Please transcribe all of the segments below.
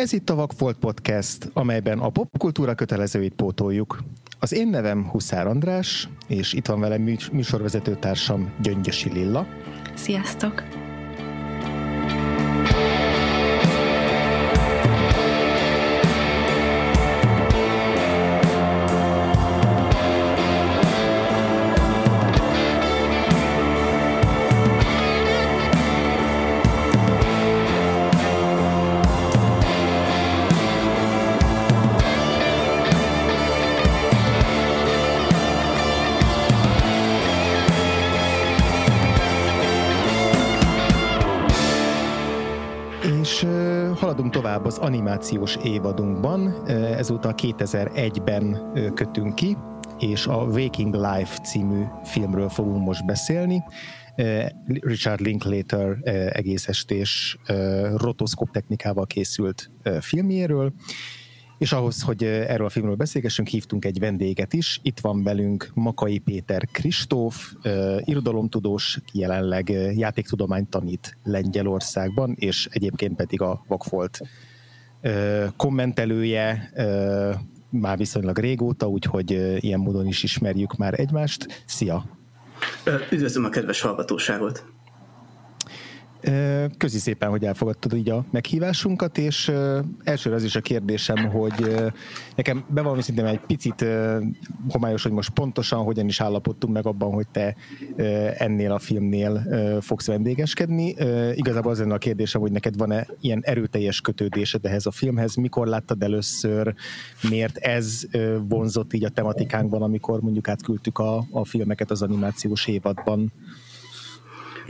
Ez itt a Vakfolt Podcast, amelyben a popkultúra kötelezőit pótoljuk. Az én nevem Huszár András, és itt van velem műsorvezető társam Gyöngyösi Lilla. Sziasztok! Az animációs évadunkban, ezúttal 2001-ben kötünk ki, és a Waking Life című filmről fogunk most beszélni. Richard Linklater egész estés rotoszkóp technikával készült filmjéről, és ahhoz, hogy erről a filmről beszélgessünk, hívtunk egy vendéget is. Itt van velünk Makai Péter Kristóf, irodalomtudós, jelenleg játéktudományt tanít Lengyelországban, és egyébként pedig a Vakfolt kommentelője már viszonylag régóta, úgyhogy ilyen módon is ismerjük már egymást. Szia! Üdvözlöm a kedves hallgatóságot! Köszi szépen, hogy elfogadtad így a meghívásunkat, és elsőre az is a kérdésem, hogy nekem bevallom szintén egy picit homályos, hogy most pontosan hogyan is állapodtunk meg abban, hogy te ennél a filmnél fogsz vendégeskedni. Igazából az lenne a kérdésem, hogy neked van-e ilyen erőteljes kötődésed ehhez a filmhez? Mikor láttad először? Miért ez vonzott így a tematikánkban, amikor mondjuk átküldtük a filmeket az animációs évadban?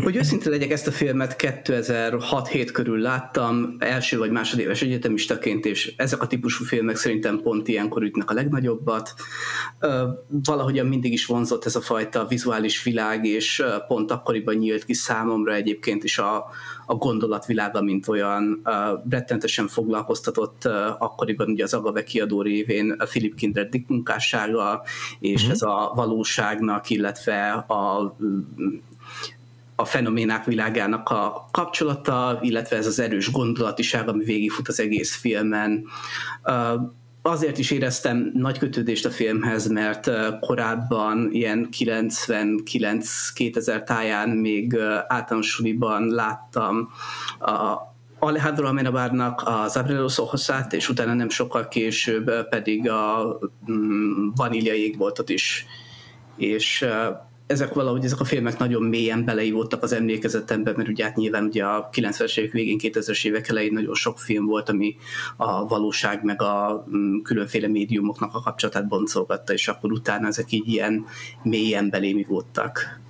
Hogy őszintén legyek, ezt a filmet 2006-7 körül láttam, első vagy másodéves egyetemistaként, és ezek a típusú filmek szerintem pont ilyenkor ütnek a legnagyobbat. Valahogyan mindig is vonzott ez a fajta vizuális világ, és pont akkoriban nyílt ki számomra egyébként is a gondolatvilága, mint olyan. Rettentesen foglalkoztatott akkoriban ugye az Agave kiadó révén Philip K. Dick munkássága, és ez a valóságnak, illetve a fenoménák világának a kapcsolata, illetve ez az erős gondolatiság, ami végigfut az egész filmen. Azért is éreztem nagy kötődést a filmhez, mert korábban ilyen 99-2000 táján még általánosuliban láttam a Alejandro Amenábarnak az Ábreló Szolhosszát, és utána nem sokkal később pedig a Vanília égboltot is. És ezek a filmek nagyon mélyen beleívódtak az emlékezetembe, mert ugye hát nyilván ugye a 90-es évek végén, 2000-es évek elején nagyon sok film volt, ami a valóság meg a különféle médiumoknak a kapcsolatát boncolgatta, és akkor utána ezek így ilyen mélyen belémivódtak.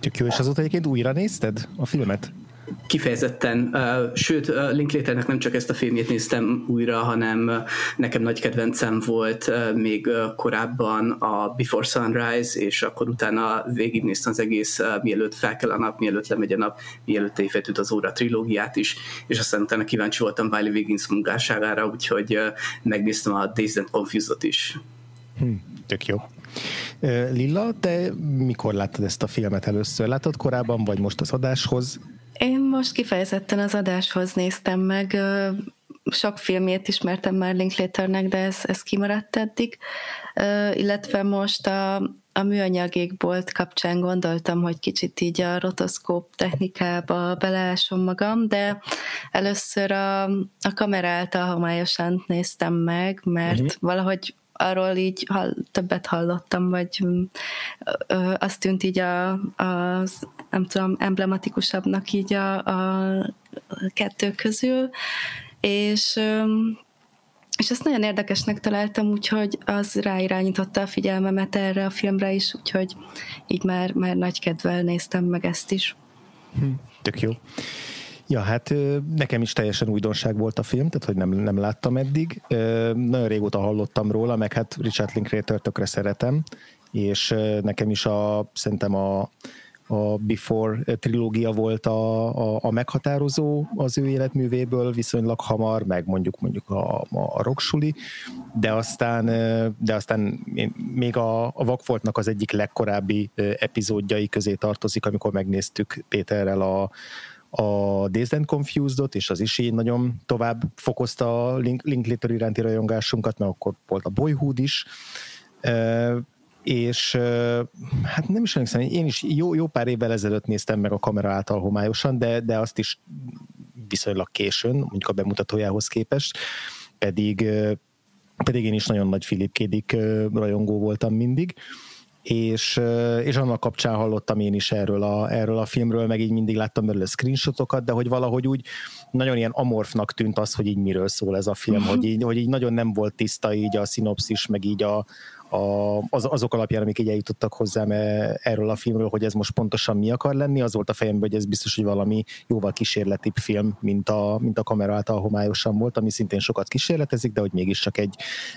Tök jó, és azóta egyébként újra nézted a filmet? Kifejezetten, sőt Linklaternek nem csak ezt a filmjét néztem újra, hanem nekem nagy kedvencem volt még korábban a Before Sunrise, és akkor utána végignéztem az egész Mielőtt felkel a nap, Mielőtt lemegy a nap, Mielőtt éjfélt üt az óra trilógiát is, és aztán utána kíváncsi voltam Wiley Wiggins munkásságára, úgyhogy megnéztem a Dazed and Confused-ot is. Tök jó. Lilla, te mikor láttad ezt a filmet először? Láttad korábban, vagy most az adáshoz? Én most kifejezetten az adáshoz néztem meg, sok filmjét ismertem már Linklaternek, de ez kimaradt eddig, illetve most a műanyag égbolt kapcsán gondoltam, hogy kicsit így a rotoszkóp technikába beleásom magam, de először a kamera által homályosan néztem meg, mert valahogy arról így többet hallottam, vagy azt tűnt így nem tudom, emblematikusabbnak így a kettő közül, és ezt nagyon érdekesnek találtam, úgyhogy az ráirányította a figyelmemet erre a filmre is, úgyhogy így már nagy kedvel néztem meg ezt is. Tök jó. Ja, hát nekem is teljesen újdonság volt a film, tehát hogy nem láttam eddig. Nagyon régóta hallottam róla, meg hát Richard Linklater tökre szeretem, és nekem is szerintem a Before trilógia volt a meghatározó az ő életművéből viszonylag hamar, meg mondjuk a rocksuli, de aztán még a Vakfoltnak az egyik legkorábbi epizódjai közé tartozik, amikor megnéztük Péterrel a Dazed and Confused-ot, és az is így nagyon tovább fokozta a Linklater iránti rajongásunkat, mert akkor volt a Boyhood is, és hát nem is emlékszem, én is jó pár évvel ezelőtt néztem meg a Kamera által homályosan, de azt is viszonylag későn, mondjuk a bemutatójához képest, pedig én is nagyon nagy Philip K. Dick rajongó voltam mindig, és annak kapcsán hallottam én is erről a filmről, meg így mindig láttam belőle screenshotokat, de hogy valahogy úgy nagyon ilyen amorfnak tűnt az, hogy így miről szól ez a film, hogy így nagyon nem volt tiszta így a szinopszis, meg így azok alapján, amik így eljutottak hozzám erről a filmről, hogy ez most pontosan mi akar lenni, az volt a fejemben, hogy ez biztos, hogy valami jóval kísérletibb film, mint a Kamera által homályosan volt, ami szintén sokat kísérletezik, de hogy mégiscsak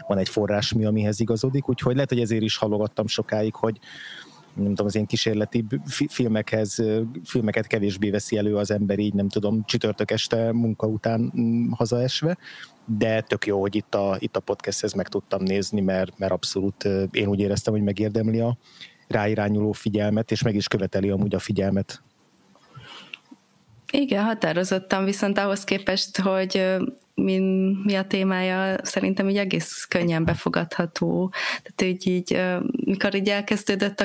van egy forrásmű, amihez igazodik, úgyhogy lehet, hogy ezért is halogattam sokáig, hogy nem tudom, az ilyen kísérletibb filmeket kevésbé veszi elő az ember így, nem tudom, csütörtök este munka után hazaesve, de tök jó, hogy itt a podcasthez meg tudtam nézni, mert abszolút én úgy éreztem, hogy megérdemli a ráirányuló figyelmet, és meg is követeli amúgy a figyelmet. Igen, határozottan, viszont ahhoz képest, hogy mi a témája, szerintem így egész könnyen befogadható. Tehát így mikor így elkezdődött,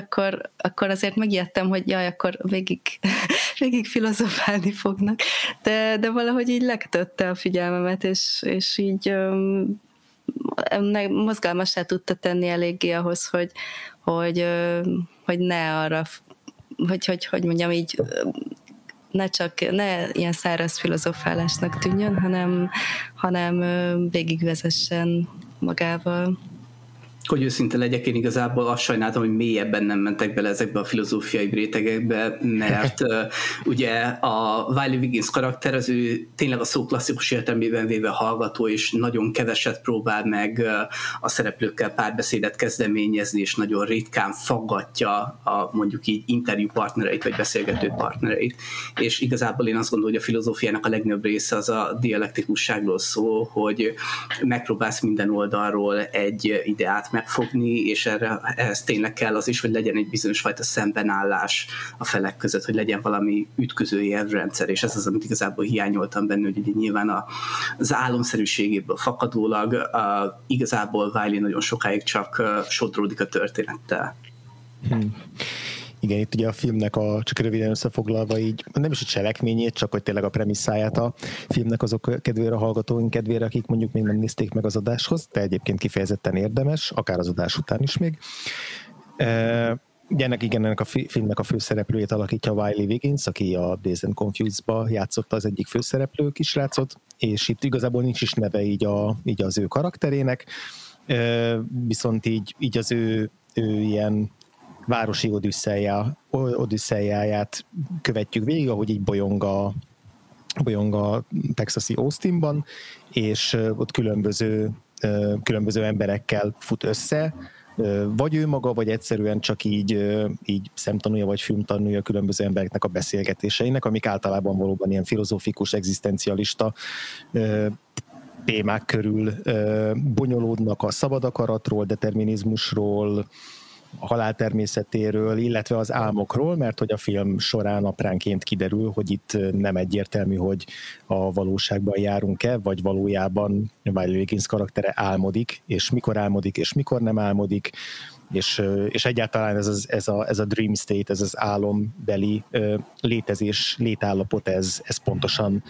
akkor azért megijedtem, hogy jaj, akkor végig filozofálni fognak. De valahogy így lekötötte a figyelmemet, és így mozgalmassá tudta tenni eléggé ahhoz, hogy ne arra, hogy mondjam így, ne ilyen száraz filozofálásnak tűnjön, hanem végigvezessen magával. Hogy őszinte legyek, én igazából azt sajnáltam, hogy mélyebben nem mentek bele ezekbe a filozófiai rétegekbe, mert ugye a Wiley Wiggins karakter, az ő tényleg a szó klasszikus értelmében véve hallgató, és nagyon keveset próbál meg a szereplőkkel párbeszédet kezdeményezni, és nagyon ritkán faggatja a mondjuk így interjú partnereit, vagy beszélgető partnereit. És igazából én azt gondolom, hogy a filozófiának a legnagyobb része az a dialektikusságról szól, hogy megpróbálsz minden oldalról egy ideát megfogni, és ehhez tényleg kell az is, hogy legyen egy bizonyos fajta szembenállás a felek között, hogy legyen valami ütköző érvrendszer, és ez az, amit igazából hiányoltam benne, hogy nyilván az álomszerűségéből fakadólag igazából Wiley nagyon sokáig csak sodródik a történettel. Igen, itt ugye a filmnek csak röviden összefoglalva így, nem is a cselekményét, csak hogy tényleg a premisszáját a filmnek azok kedvére, a hallgatóink kedvére, akik mondjuk még nem nézték meg az adáshoz, de egyébként kifejezetten érdemes, akár az adás után is még. Ennek a filmnek a főszereplőjét alakítja Wiley Wiggins, aki a Dazed and Confused-ba játszotta az egyik főszereplő kisrácot, és itt igazából nincs is neve így az ő karakterének, viszont így az ő ilyen városi odüsszeiáját követjük végig, ahogy így bolyong a texasi Austinban, és ott különböző emberekkel fut össze, vagy ő maga, vagy egyszerűen csak így szemtanúja, vagy filmtanúja különböző embereknek a beszélgetéseinek, amik általában valóban ilyen filozófikus, egzisztencialista témák körül bonyolódnak, a szabad akaratról, determinizmusról, a halál természetéről, illetve az álmokról, mert hogy a film során apránként kiderül, hogy itt nem egyértelmű, hogy a valóságban járunk-e, vagy valójában Wiley Wiggins karaktere álmodik, és mikor álmodik, és mikor nem álmodik, és egyáltalán ez a dream state, ez az álombeli létezés, létállapot, ez pontosan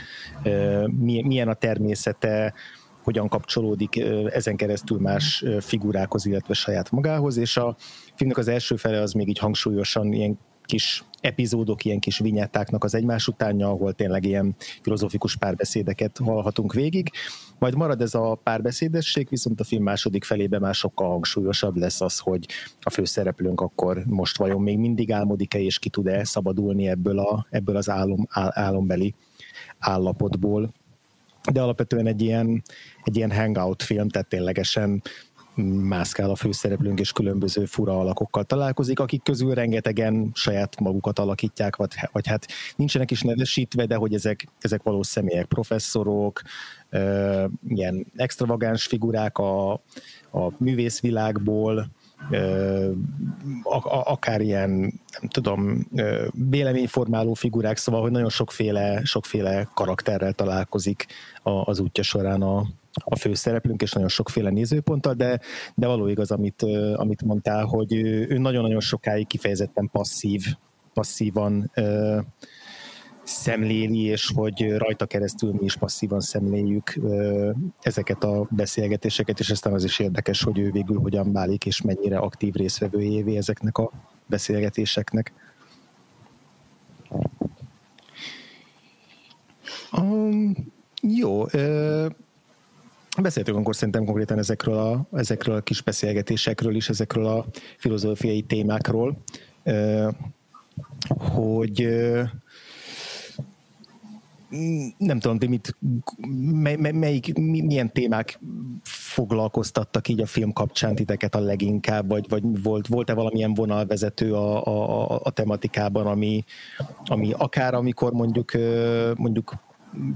milyen a természete, hogyan kapcsolódik ezen keresztül más figurákhoz, illetve saját magához, és a filmnek az első fele az még így hangsúlyosan ilyen kis epizódok, ilyen kis vinyettáknak az egymás utánja, ahol tényleg ilyen filozófikus párbeszédeket hallhatunk végig. Majd marad ez a párbeszédesség, viszont a film második felében már sokkal hangsúlyosabb lesz az, hogy a főszereplőnk akkor most vajon még mindig álmodik-e, és ki tud-e szabadulni ebből az álombeli állapotból. De alapvetően egy ilyen hangout film, tehát ténylegesen mászkál a főszereplőnk, és különböző fura alakokkal találkozik, akik közül rengetegen saját magukat alakítják, vagy hát nincsenek is nevesítve, de hogy ezek valós személyek, professzorok, ilyen extravagáns figurák a művészvilágból, akár ilyen, nem tudom, véleményformáló figurák, szóval, hogy nagyon sokféle karakterrel találkozik az útja során a főszereplőnk, és nagyon sokféle nézőponttal, de való igaz, amit mondtál, hogy ő nagyon-nagyon sokáig kifejezetten passzívan szemléli, és hogy rajta keresztül mi is passzívan szemléljük ezeket a beszélgetéseket, és aztán az is érdekes, hogy ő végül hogyan válik, és mennyire aktív részvevőjévé ezeknek a beszélgetéseknek. Jó, beszéltünk akkor szerintem konkrétan ezekről a kis beszélgetésekről is, ezekről a filozófiai témákról, hogy nem tudom, de milyen témák foglalkoztattak így a film kapcsán titeket a leginkább, vagy volt-e valamilyen vonalvezető a tematikában, ami akár amikor mondjuk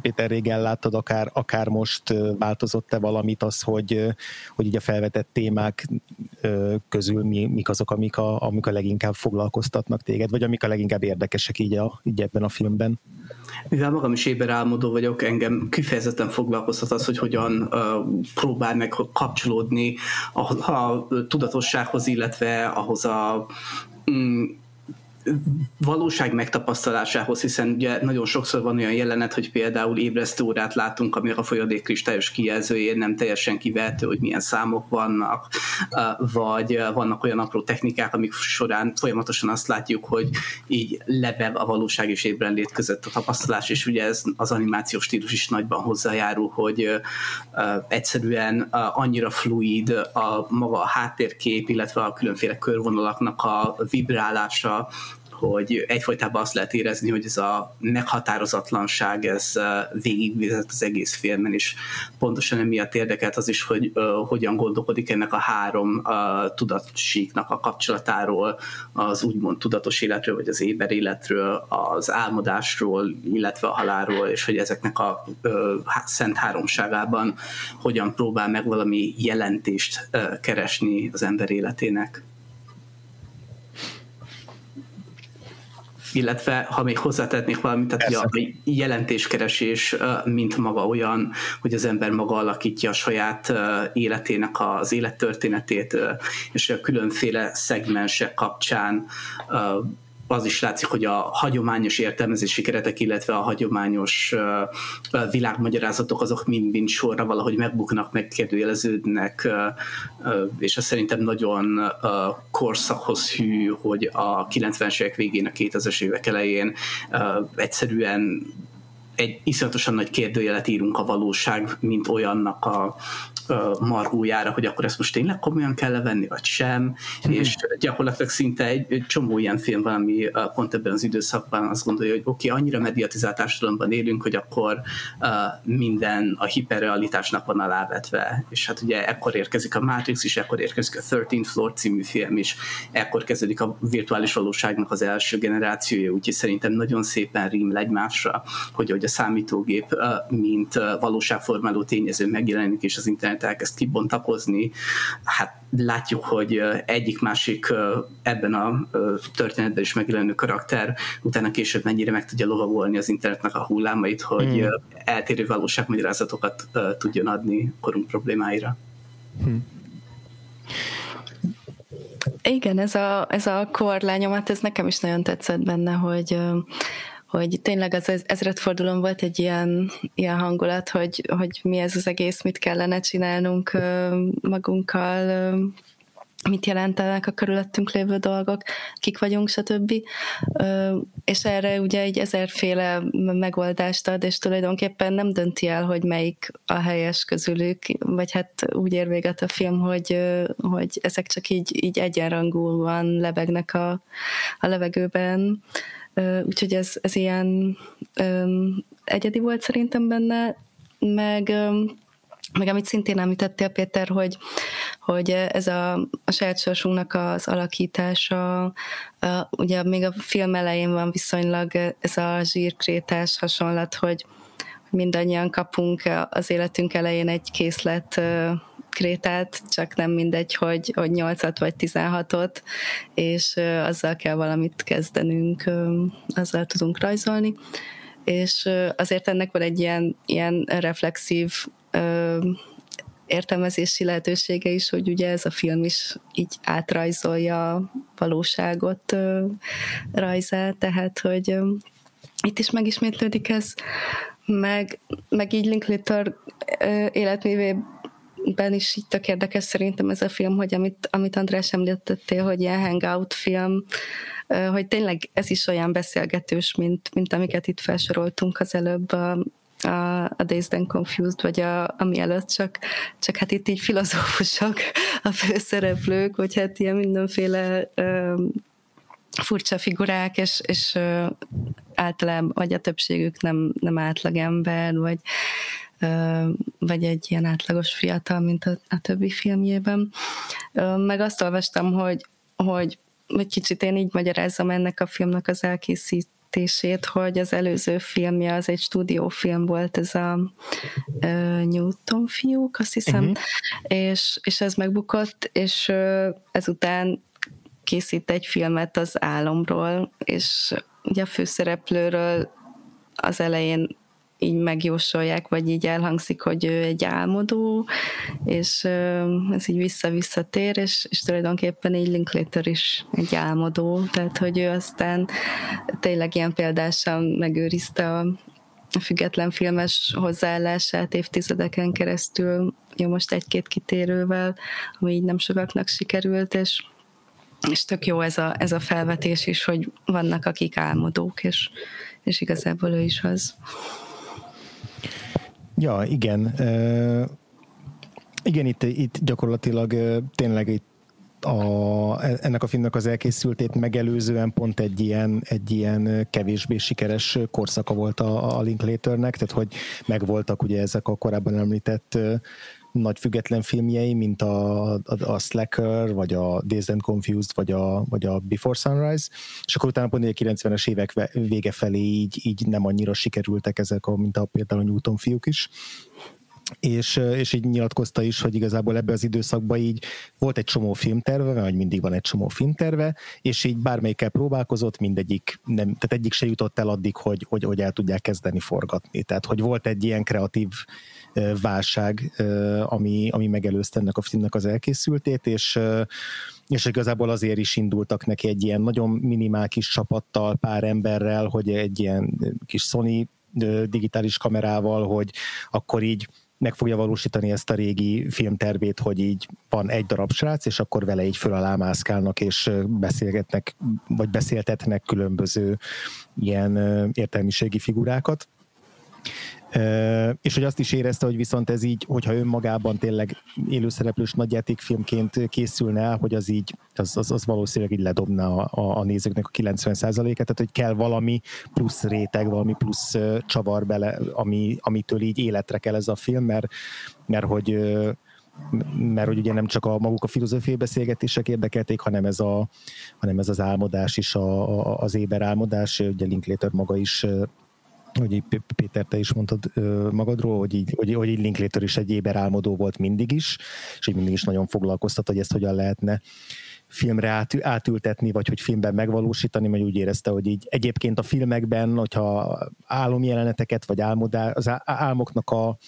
Péter régen láttad, akár most változott-e valamit az, hogy így a felvetett témák közül mik azok, amik a leginkább foglalkoztatnak téged, vagy amik a leginkább érdekesek így ebben a filmben? Mivel magam is éber álmodó vagyok, engem kifejezetten foglalkoztat az, hogy hogyan próbál meg kapcsolódni a tudatossághoz, illetve ahhoz a valóság megtapasztalásához, hiszen ugye nagyon sokszor van olyan jelenet, hogy például ébresztő órát látunk, amire a folyadék kristályos kijelzőjén nem teljesen kivehető, hogy milyen számok vannak, vagy vannak olyan apró technikák, amik során folyamatosan azt látjuk, hogy így lebeg a valóság és ébrenlét között a tapasztalás, és ugye ez az animációs stílus is nagyban hozzájárul, hogy egyszerűen annyira fluid a maga a háttérkép, illetve a különféle körvonalaknak a vibrálása, hogy egyfajtában azt lehet érezni, hogy ez a meghatározatlanság, ez végigvezet az egész filmen, és pontosan emiatt érdekelt az is, hogy hogyan gondolkodik ennek a három tudatsíknak a kapcsolatáról, az úgymond tudatos életről, vagy az éber életről, az álmodásról, illetve a halálról, és hogy ezeknek a szent háromságában hogyan próbál meg valami jelentést keresni az ember életének. Illetve, ha még hozzátetnék valamit, tehát a jelentéskeresés, mint maga olyan, hogy az ember maga alakítja a saját életének az élettörténetét, és a különféle szegmensek kapcsán az is látszik, hogy a hagyományos értelmezési keretek, illetve a hagyományos világmagyarázatok azok mind-mind sorra valahogy megbuknak, megkérdőjeleződnek, és ez szerintem nagyon korszakhoz hű, hogy a 90-es évek végén, a 2000-es évek elején egyszerűen egy iszonyatosan nagy kérdőjelet írunk a valóság, mint olyannak a margójára, hogy akkor ezt most tényleg komolyan kell venni, vagy sem, és gyakorlatilag szinte egy csomó ilyen film van, ami pont ebben az időszakban azt gondolja, hogy oké, annyira mediatizált társadalomban élünk, hogy akkor minden a hiperrealitásnak van alávetve, és hát ugye ekkor érkezik a Matrix is, ekkor érkezik a 13th Floor című film is, ekkor kezdődik a virtuális valóságnak az első generációja, úgyhogy szerintem nagyon szépen rímel egymásra, hogy a számítógép mint valóságformáló tényező megjelenik, és az internet elkezd kibontakozni. Hát látjuk, hogy egyik-másik ebben a történetben is megjelenő karakter utána később mennyire meg tudja lovagolni az internetnek a hullámait, hogy eltérő valóságmagyarázatokat tudjon adni korunk problémáira. Igen, ez a korlányomat, ez nekem is nagyon tetszett benne, hogy tényleg az ezredfordulón volt egy ilyen hangulat, hogy mi ez az egész, mit kellene csinálnunk magunkkal, mit jelentenek a körülöttünk lévő dolgok, kik vagyunk, stb. És erre ugye egy ezerféle megoldást ad, és tulajdonképpen nem dönti el, hogy melyik a helyes közülük, vagy hát úgy ér véget a film, hogy ezek csak így egyenrangúan lebegnek a levegőben. Úgyhogy ez ilyen egyedi volt szerintem benne, meg amit szintén említettél, Péter, hogy ez a saját sorsunknak az alakítása, ugye még a film elején van viszonylag ez a zsírkrétás hasonlat, hogy mindannyian kapunk az életünk elején egy készlet krétát, csak nem mindegy, hogy 8-at vagy 16-ot, és azzal kell valamit kezdenünk, azzal tudunk rajzolni, és azért ennek van egy ilyen reflexív értelmezési lehetősége is, hogy ugye ez a film is így átrajzolja a valóságot rajzát, tehát hogy itt is megismétlődik ez, meg így Linklater életművében is így tök érdekes szerintem ez a film, hogy amit András említettél, hogy ilyen hangout film, hogy tényleg ez is olyan beszélgetős, mint amiket itt felsoroltunk az előbb a Dazed and Confused, vagy ami előtt, csak hát itt így filozófusok a főszereplők, hogy hát ilyen mindenféle furcsa figurák, és általában, vagy a többségük nem átlagember, vagy egy ilyen átlagos fiatal, mint a többi filmjében. Meg azt olvastam, hogy egy kicsit én így magyarázzam ennek a filmnek az elkészítését, hogy az előző filmje az egy stúdiófilm volt, ez a Newton fiúk, azt hiszem, és ez megbukott, és ezután készít egy filmet az álomról, és ugye a főszereplőről az elején így megjósolják, vagy így elhangzik, hogy ő egy álmodó, és ez így vissza-visszatér, és tulajdonképpen így Linklater is egy álmodó, tehát hogy ő aztán tényleg ilyen példásan megőrizte a független filmes hozzáállását évtizedeken keresztül, jó, most egy-két kitérővel, ami így nem sokaknak sikerült, és tök jó ez a felvetés is, hogy vannak akik álmodók, és igazából ő is az. Ja, igen. Igen, itt gyakorlatilag tényleg itt ennek a filmnek az elkészültét megelőzően pont egy ilyen kevésbé sikeres korszaka volt a Linklaternek, tehát hogy megvoltak ugye ezek a korábban említett nagy független filmjei, mint a Slacker, vagy a Dazed and Confused, vagy a Before Sunrise, és akkor utána pont a 90-es évek vége felé így nem annyira sikerültek ezek, mint például a Newton fiúk is. És így nyilatkozta is, hogy igazából ebbe az időszakban így volt egy csomó filmterve, vagy mindig van egy csomó filmterve, és így bármelyikkel próbálkozott, mindegyik nem, tehát egyik se jutott el addig, hogy el tudják kezdeni forgatni. Tehát, hogy volt egy ilyen kreatív válság, ami megelőzte ennek a filmnek az elkészültét, és igazából azért is indultak neki egy ilyen nagyon minimál kis csapattal, pár emberrel, hogy egy ilyen kis Sony digitális kamerával, hogy akkor így meg fogja valósítani ezt a régi filmtervét, hogy így van egy darab srác, és akkor vele így föl alá mászkálnak, és beszélgetnek, vagy beszéltetnek különböző ilyen értelmiségi figurákat. És hogy azt is érezte, hogy viszont ez így, hogyha önmagában tényleg élőszereplős nagyjátékfilmként készülne el, hogy az így, az valószínűleg így ledobná a nézőknek a 90%-át, tehát hogy kell valami plusz réteg, valami plusz csavar bele, amitől így életre kell ez a film, mert hogy ugye nem csak a maguk a filozófiai beszélgetések érdekelték, hanem ez az álmodás is, az éber álmodás, ugye Linklater maga is, hogy Péter, te is mondtad magadról, hogy így Linklater is egy éberálmodó volt mindig is, és így mindig is nagyon foglalkoztat, hogy ezt hogyan lehetne filmre átültetni, vagy hogy filmben megvalósítani, mert úgy érezte, hogy így egyébként a filmekben, hogyha álomjeleneteket, vagy az álmoknak a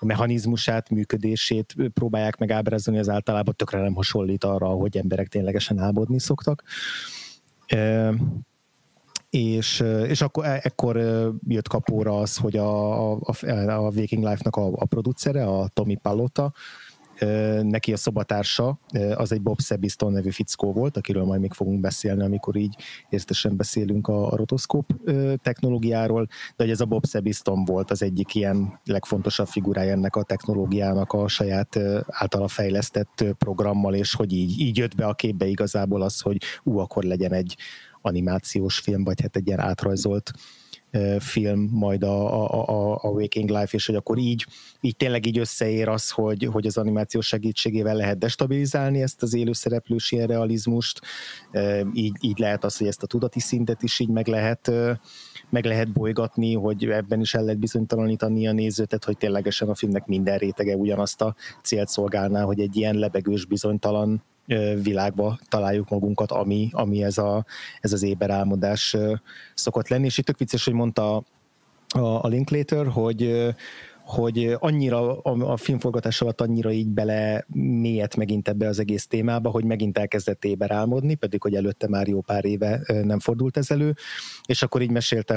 mechanizmusát, működését próbálják meg ábrázolni, az általában tökre nem hasonlít arra, hogy emberek ténylegesen álmodni szoktak. És akkor ekkor jött kapóra az, hogy a Waking Life-nak a producere, a Tommy Pallotta, neki a szobatársa, az egy Bob Sabiston nevű fickó volt, akiről majd még fogunk beszélni, amikor így részletesen beszélünk a rotoszkóp technológiáról, de hogy ez a Bob Sabiston volt az egyik ilyen legfontosabb figurája ennek a technológiának a saját általa fejlesztett programmal, és hogy így jött be a képbe igazából az, hogy akkor legyen egy animációs film, vagy hát egy ilyen átrajzolt film majd a Waking Life, és hogy akkor így tényleg így összeér az, hogy az animáció segítségével lehet destabilizálni ezt az élőszereplős ilyen realizmust, így lehet az, hogy ezt a tudati szintet is így meg lehet bolygatni, hogy ebben is el lehet bizonytalanítani a nézőt, tehát hogy ténylegesen a filmnek minden rétege ugyanazt a célt szolgálná, hogy egy ilyen lebegős, bizonytalan világba találjuk magunkat, ami ez az éberálmodás szokott lenni. És itt tök vicces, hogy mondta a Linklater, hogy annyira a filmforgatás alatt annyira így bele mélyett megint ebbe az egész témába, hogy megint elkezdett éberálmodni, pedig hogy előtte már jó pár éve nem fordult ez elő, és akkor így mesélte,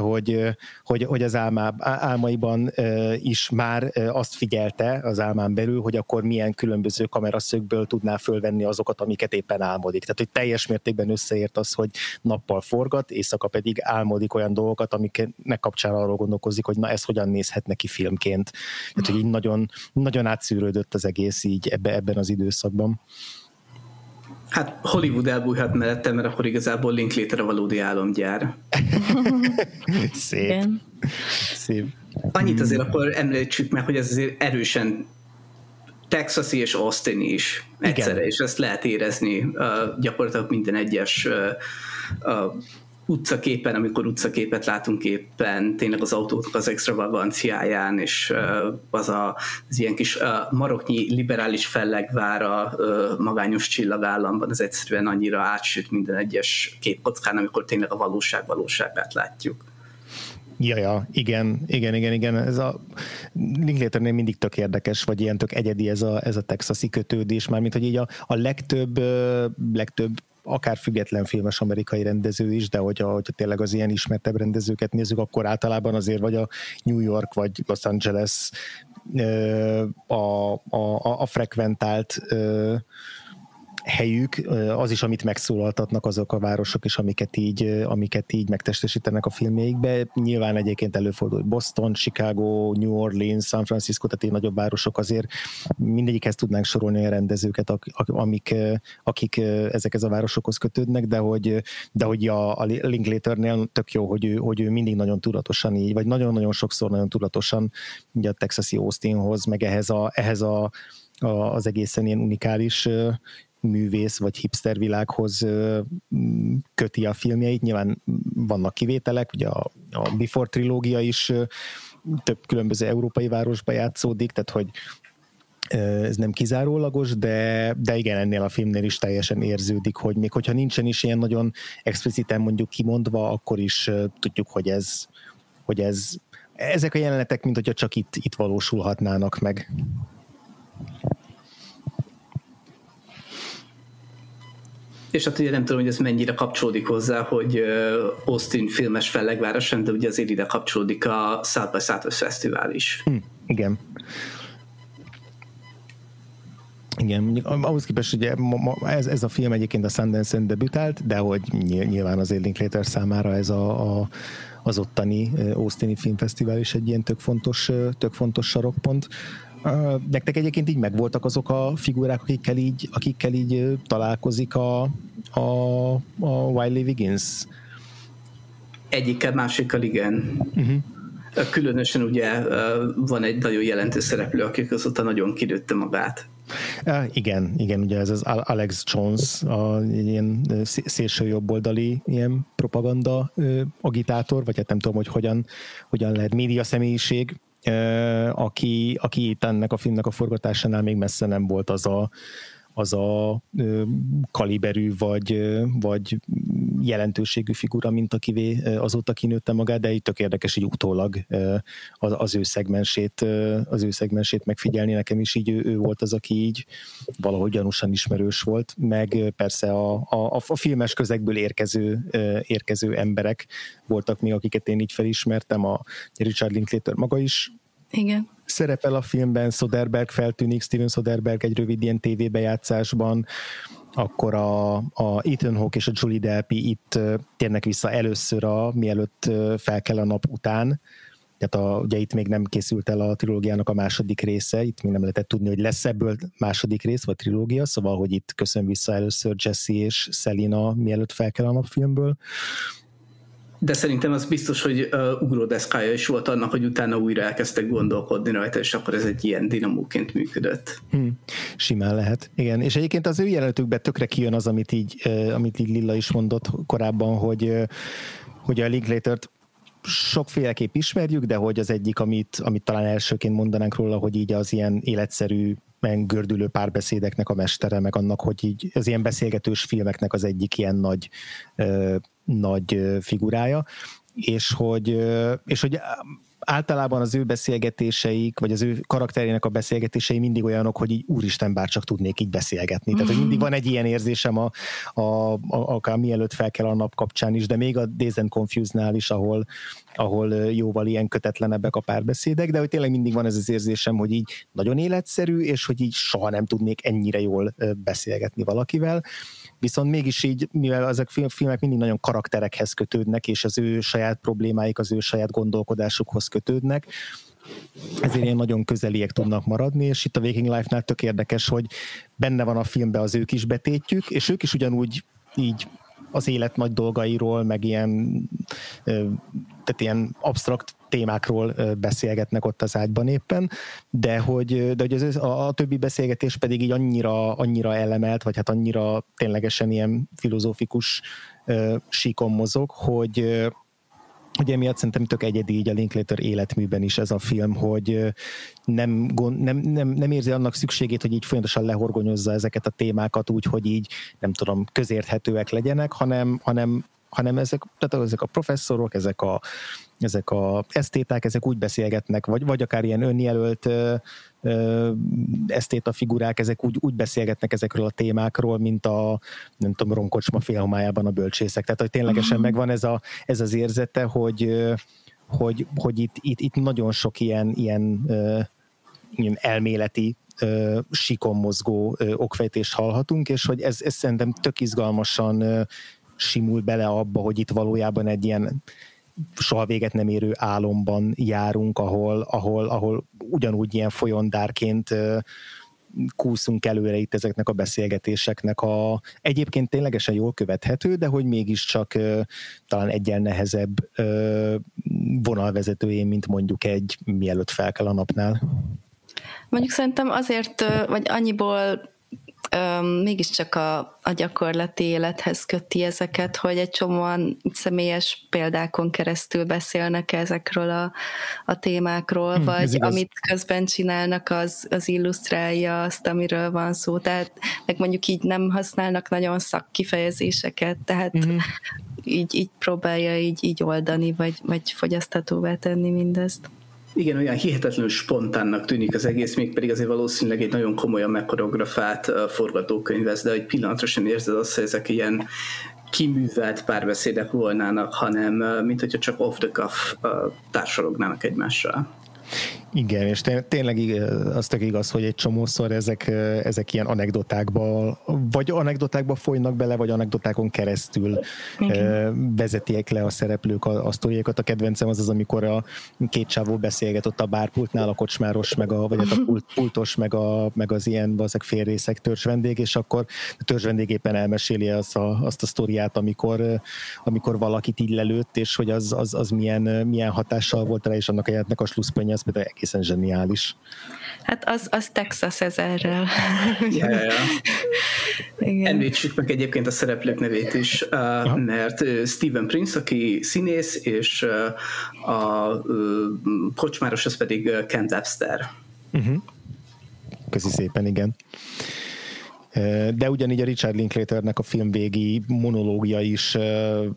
hogy az álmaiban is már azt figyelte az álmán belül, hogy akkor milyen különböző kameraszögből tudná fölvenni azokat, amiket éppen álmodik. Tehát, hogy teljes mértékben összeért az, hogy nappal forgat, éjszaka pedig álmodik olyan dolgokat, amiknek kapcsán arról gondolkozik, hogy na ez hogyan nézhet neki filmként. Tehát, hogy így nagyon, nagyon átszűrődött az egész így ebben az időszakban. Hát Hollywood elbújhat mellette, mert akkor igazából Linklater a valódi álomgyár. Szép. Szép. Annyit azért akkor említsük meg, hogy ez azért erősen texasi és austini is egyszerre, igen. És ezt lehet érezni gyakorlatilag minden egyes utcaképen, amikor utcaképet látunk éppen, tényleg az autóknak az extravaganciáján, és az ilyen kis maroknyi liberális fellegvár a magányos csillagállamban, az egyszerűen annyira átsüt minden egyes képkockán, amikor tényleg a valóságát látjuk. Jaja, igen. Ez a Linklaternél mindig tök érdekes, vagy ilyen tök egyedi ez a texasi kötődés, mármint, hogy így a legtöbb akár független filmes amerikai rendező is, de hogyha tényleg az ilyen ismertebb rendezőket nézzük, akkor általában azért vagy a New York, vagy Los Angeles a frekventált helyük, az is, amit megszólaltatnak azok a városok is, amiket így megtestesítenek a filmjeikbe. Nyilván egyébként előfordul Boston, Chicago, New Orleans, San Francisco, tehát így nagyobb városok, azért mindegyikhez tudnánk sorolni olyan rendezőket, akik ezekhez a városokhoz kötődnek, de hogy a Linklaternél tök jó, hogy ő mindig nagyon tudatosan így, vagy nagyon-nagyon sokszor nagyon tudatosan ugye a texasi Austinhoz, meg ehhez az egészen ilyen unikális művész vagy hipster világhoz köti a filmjeit. Nyilván vannak kivételek, ugye a Before trilógia is több különböző európai városba játszódik, tehát hogy ez nem kizárólagos, de igen, ennél a filmnél is teljesen érződik, hogy még hogyha nincsen is ilyen nagyon expliciten mondjuk kimondva, akkor is tudjuk, hogy ezek a jelenetek, mint hogyha csak itt valósulhatnának meg. És hát ugye nem tudom, hogy ez mennyire kapcsolódik hozzá, hogy Austin filmes fellegvárosan, de ugye azért ide kapcsolódik a South by Southwest fesztivál is. Igen. Igen, mondjuk ahhoz képest, hogy ez a film egyébként a Sundance-en debütált, de hogy nyilván azért Linklater számára ez az ottani Austini filmfesztivál is egy ilyen tök fontos sarokpont. Nektek egyébként így megvoltak azok a figurák, akikkel így találkozik a Wiley Wiggins? Egyikkel, másikkal igen. Uh-huh. Különösen ugye van egy nagyon jelentős szereplő, aki azóta nagyon kinőtte magát. Igen, ugye ez az Alex Jones, ilyen szélső jobboldali ilyen propaganda agitátor, vagy hát nem tudom, hogy hogyan lehet média személyiség, aki itt ennek a filmnek a forgatásánál még messze nem volt az a kaliberű vagy jelentőségű figura, mint akivé azóta kinőtte magát, de itt tök érdekes így utólag az ő szegmensét megfigyelni. Nekem is így ő volt az, aki így valahogy gyanúsan ismerős volt, meg persze a filmes közegből érkező emberek voltak még, akiket én így felismertem, a Richard Linklater maga is. Igen. Szerepel a filmben, Soderberg feltűnik, Steven Soderberg egy rövid ilyen tévébejátszásban, akkor a Ethan Hawke és a Julie Delpy itt térnek vissza először mielőtt fel kell a nap után, tehát ugye itt még nem készült el a trilógiának a második része, itt még nem lehetett tudni, hogy lesz ebből második rész vagy trilógia, szóval, hogy itt köszön vissza először Jesse és Selina mielőtt fel kell a nap filmből. De szerintem az biztos, hogy ugródeszkája is volt annak, hogy utána újra elkezdtek gondolkodni rajta, és akkor ez egy ilyen dinamóként működött. Simán lehet, igen. És egyébként az ő jelenetükben tökre kijön az, amit így Lilla is mondott korábban, hogy a Linklatert sokféleképp ismerjük, de hogy az egyik, amit talán elsőként mondanánk róla, hogy így az ilyen életszerű, gördülő párbeszédeknek a mestere, meg annak, hogy így az ilyen beszélgetős filmeknek az egyik ilyen nagy figurája, és hogy általában az ő beszélgetéseik, vagy az ő karakterének a beszélgetései mindig olyanok, hogy így úristen, bárcsak tudnék így beszélgetni. Tehát, hogy mindig van egy ilyen érzésem akár mielőtt fel kell a nap kapcsán is, de még a Dazed and Confused-nál is, ahol jóval ilyen kötetlenebbek a párbeszédek, de hogy tényleg mindig van ez az érzésem, hogy így nagyon életszerű, és hogy így soha nem tudnék ennyire jól beszélgetni valakivel. Viszont mégis így, mivel ezek filmek mindig nagyon karakterekhez kötődnek, és az ő saját problémáik, az ő saját gondolkodásukhoz kötődnek, ezért ilyen nagyon közeliek tudnak maradni, és itt a Waking Life-nál tök érdekes, hogy benne van a filmben az ő kis betétjük, és ők is ugyanúgy így az élet nagy dolgairól, meg ilyen absztrakt témákról beszélgetnek ott az ágyban éppen, de hogy a többi beszélgetés pedig így annyira elemelt, vagy hát annyira ténylegesen ilyen filozófikus síkon mozog, hogy emiatt szerintem tök egyedi így a Linklater életműben is ez a film, hogy nem érzi annak szükségét, hogy így folyamatosan lehorgonyozza ezeket a témákat úgy, hogy így nem tudom, közérthetőek legyenek, hanem ezek a professzorok, ezek a esztéták, ezek úgy beszélgetnek, vagy akár ilyen önjelölt esztéta figurák, ezek úgy beszélgetnek ezekről a témákról, mint a nem tudom, Romkocsma félhomályában a bölcsészek. Tehát, hogy ténylegesen megvan ez az érzete, hogy itt nagyon sok ilyen elméleti síkon mozgó okfejtést hallhatunk, és hogy ez szerintem tök izgalmasan simul bele abba, hogy itt valójában egy ilyen soha véget nem érő álomban járunk, ahol ugyanúgy ilyen folyondárként kúszunk előre itt ezeknek a beszélgetéseknek egyébként ténylegesen jól követhető, de hogy mégiscsak talán egyel nehezebb vonalvezetőjén, mint mondjuk egy mielőtt fel kell a napnál. Mondjuk szerintem azért, vagy annyiból mégiscsak a gyakorlati élethez köti ezeket, hogy egy csomóan személyes példákon keresztül beszélnek ezekről a témákról, vagy amit közben csinálnak, az illusztrálja azt, amiről van szó. Tehát meg mondjuk így nem használnak nagyon szakkifejezéseket, tehát így próbálja így oldani, vagy fogyaszthatóvá tenni mindezt. Igen, olyan hihetetlenül spontánnak tűnik az egész, mégpedig azért valószínűleg egy nagyon komolyan megkoreografált forgatókönyv ez, de hogy pillanatra sem érzed azt, hogy ezek ilyen kiművelt párbeszédek volnának, hanem mint hogyha csak off the cuff társalognának egymással. Igen, és tényleg az tök igaz, hogy egy csomószor ezek ilyen anekdotákba, vagy anekdotákba folynak bele, vagy anekdotákon keresztül vezetik le a szereplők a sztoriákat. A kedvencem az, amikor a két csávó beszélget ott a bárpultnál, a kocsmáros, vagy a pultos, meg az ilyen ezek félrészek törzsvendég, és akkor a törzsvendég éppen elmeséli azt a sztoriát, amikor valakit így lelőtt, és hogy az milyen hatással volt rá, és annak a jelentnek a slusszpontja, az például egészen zseniális. Hát az Texas ezerrel. Ja. Említsük meg egyébként a szereplők nevét is, mert Steven Prince, aki színész, és a kocsmáros, az pedig Kent Webster. Köszi szépen, igen. De ugyanígy a Richard Linklaternek a filmvégi monológia is,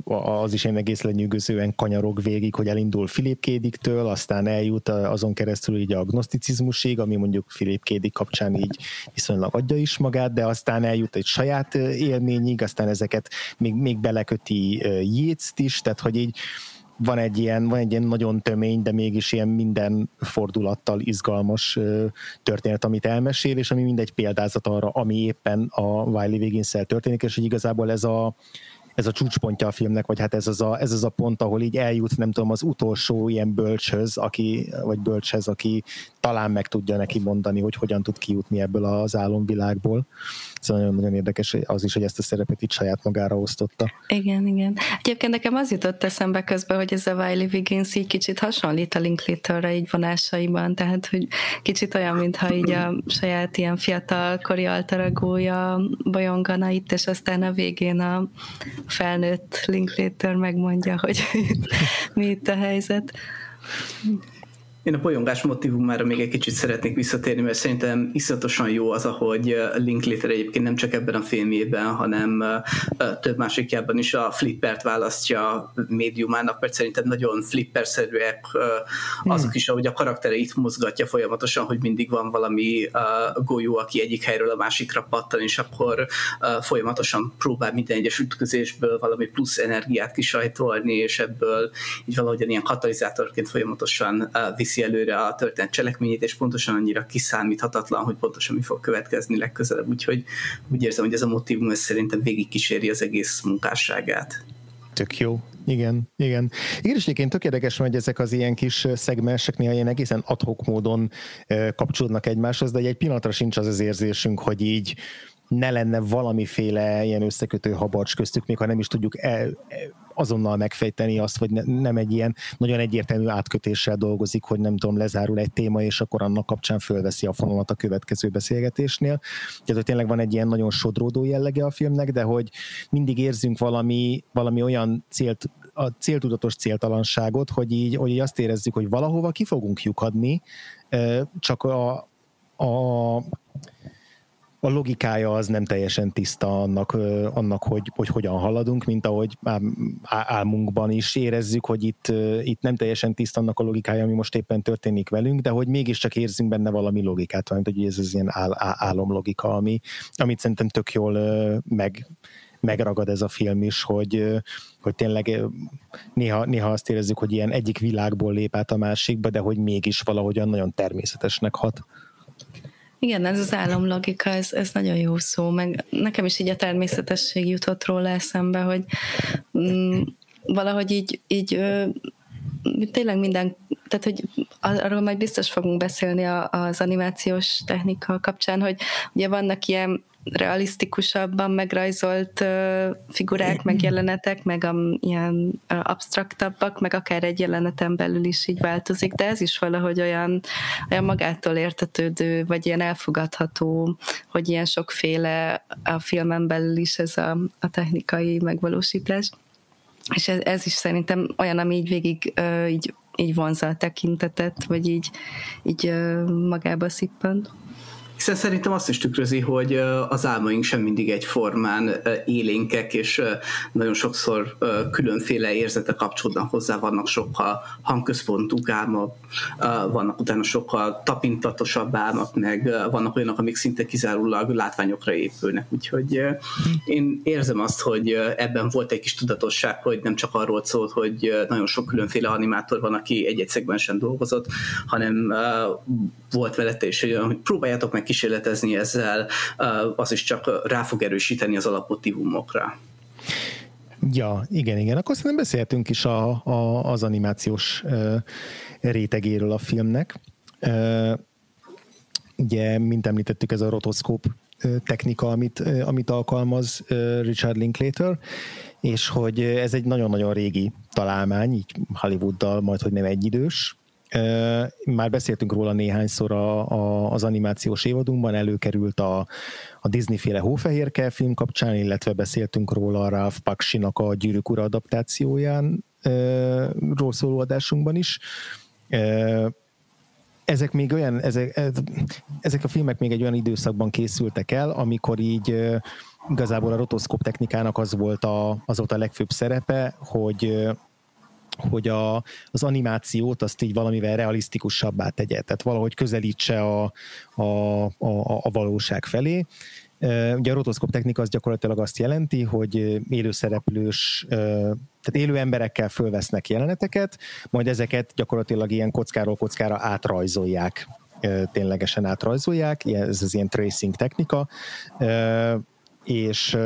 az is én egész lenyűgözően kanyarog végig, hogy elindul Philip K. Dicktől, aztán eljut azon keresztül így a gnoszticizmusig, ami mondjuk Philip K. Dick kapcsán így viszonylag adja is magát, de aztán eljut egy saját élményig, aztán ezeket még beleköti Yeats-t is, tehát hogy így van egy ilyen nagyon tömény, de mégis ilyen minden fordulattal izgalmas történet, amit elmesél, és ami mindegy példázat arra, ami éppen a Wiley Wiggins-szel történik, és hogy igazából ez a csúcspontja a filmnek, vagy hát ez az a pont, ahol így eljut, nem tudom, az utolsó ilyen bölcshöz, aki, vagy bölcshez, aki talán meg tudja neki mondani, hogy hogyan tud kijutni ebből az álomvilágból. Szóval nagyon-nagyon érdekes az is, hogy ezt a szerepet itt saját magára osztotta. Igen, igen. Egyébként nekem az jutott eszembe közben, hogy ez a Wiley Wiggins így kicsit hasonlít a Linklaterre így vonásaiban, tehát hogy kicsit olyan, mintha így a saját ilyen fiatalkori altaragója bajongana itt, és aztán a végén a felnőtt Linklater megmondja, hogy mi itt a helyzet. Én a bolyongás motivumára még egy kicsit szeretnék visszatérni, mert szerintem iszonyatosan jó az, ahogy Linklater egyébként nem csak ebben a filmjében, hanem több másikjában is a flippert választja médiumának, mert szerintem nagyon flipperszerűek azok is, ahogy a karaktere itt mozgatja folyamatosan, hogy mindig van valami golyó, aki egyik helyről a másikra pattan, és akkor folyamatosan próbál minden egyes ütközésből valami plusz energiát kisajtolni, és ebből így valahogyan ilyen katalizátorként folyamatosan viszi előre a történet cselekményét, és pontosan annyira kiszámíthatatlan, hogy pontosan mi fog következni legközelebb, úgyhogy úgy érzem, hogy ez a motivum ez szerintem végigkíséri az egész munkásságát. Tök jó. Igen, igen. Írisként tök érdekes, hogy ezek az ilyen kis szegmensek néha ilyen egészen ad-hoc módon kapcsolódnak egymáshoz, de egy pillanatra sincs az az érzésünk, hogy így ne lenne valamiféle ilyen összekötő habarcs köztük, még ha nem is tudjuk azonnal megfejteni azt, hogy nem egy ilyen nagyon egyértelmű átkötéssel dolgozik, hogy nem tudom, lezárul egy téma, és akkor annak kapcsán fölveszi a fonalat a következő beszélgetésnél. Tehát, hogy tényleg van egy ilyen nagyon sodródó jellege a filmnek, de hogy mindig érzünk valami olyan célt, a céltudatos céltalanságot, hogy így azt érezzük, hogy valahova ki fogunk lyukadni, csak a logikája az nem teljesen tiszta annak hogy hogyan haladunk, mint ahogy álmunkban is érezzük, hogy itt nem teljesen tiszta annak a logikája, ami most éppen történik velünk, de hogy mégiscsak érzünk benne valami logikát, mert hogy ez az ilyen álomlogika, amit szerintem tök jól megragad ez a film is, hogy tényleg néha azt érezzük, hogy ilyen egyik világból lép át a másikba, de hogy mégis valahogyan nagyon természetesnek hat. Igen, ez az álomlogika, ez nagyon jó szó, meg nekem is így a természetesség jutott róla eszembe, hogy valahogy így tényleg minden, tehát hogy arról majd biztos fogunk beszélni az animációs technika kapcsán, hogy ugye vannak ilyen realisztikusabban megrajzolt figurák, meg jelenetek, meg ilyen absztraktabbak, meg akár egy jeleneten belül is így változik, de ez is valahogy olyan magától értetődő, vagy ilyen elfogadható, hogy ilyen sokféle a filmen belül is ez a technikai megvalósítás. És ez is szerintem olyan, ami így végig így vonzza a tekintetet, vagy így magába szippant. Hiszen szerintem azt is tükrözi, hogy az álmaink sem mindig egyformán élénkek, és nagyon sokszor különféle érzete kapcsolódnak hozzá, vannak sokkal hangközpontú álmak, vannak utána sokkal tapintatosabb álmak, meg vannak olyanok, amik szinte kizárólag látványokra épülnek. Úgyhogy én érzem azt, hogy ebben volt egy kis tudatosság, hogy nem csak arról szólt, hogy nagyon sok különféle animátor van, aki egy-egy szegmensen dolgozott, hanem volt velete is, hogy próbáljátok meg kísérletezni ezzel, az is csak rá fog erősíteni az alapmotívumokra. Ja, igen, igen. Akkor szerintem beszélhetünk is az animációs rétegéről a filmnek. Ugye, mint említettük, ez a rotoszkóp technika, amit alkalmaz Richard Linklater, és hogy ez egy nagyon-nagyon régi találmány, így Hollywooddal majdhogy nem egyidős. Már beszéltünk róla néhányszor az animációs évadunkban, előkerült a Disney-féle Hófehérke film kapcsán, illetve beszéltünk róla a Ralph Bakshinak a Gyűrűk Ura adaptációjáról szóló adásunkban is. Ezek még olyan, ezek a filmek még egy olyan időszakban készültek el, amikor így igazából a rotoszkóp technikának az volt a legfőbb szerepe, hogy az animációt azt így valamivel realisztikusabbá tegye, tehát valahogy közelítse a valóság felé. Ugye a rotoszkóp technika az gyakorlatilag azt jelenti, hogy élőszereplős, tehát élő emberekkel fölvesznek jeleneteket, majd ezeket gyakorlatilag ilyen kockáról kockára átrajzolják, ténylegesen átrajzolják, ez az ilyen tracing technika, és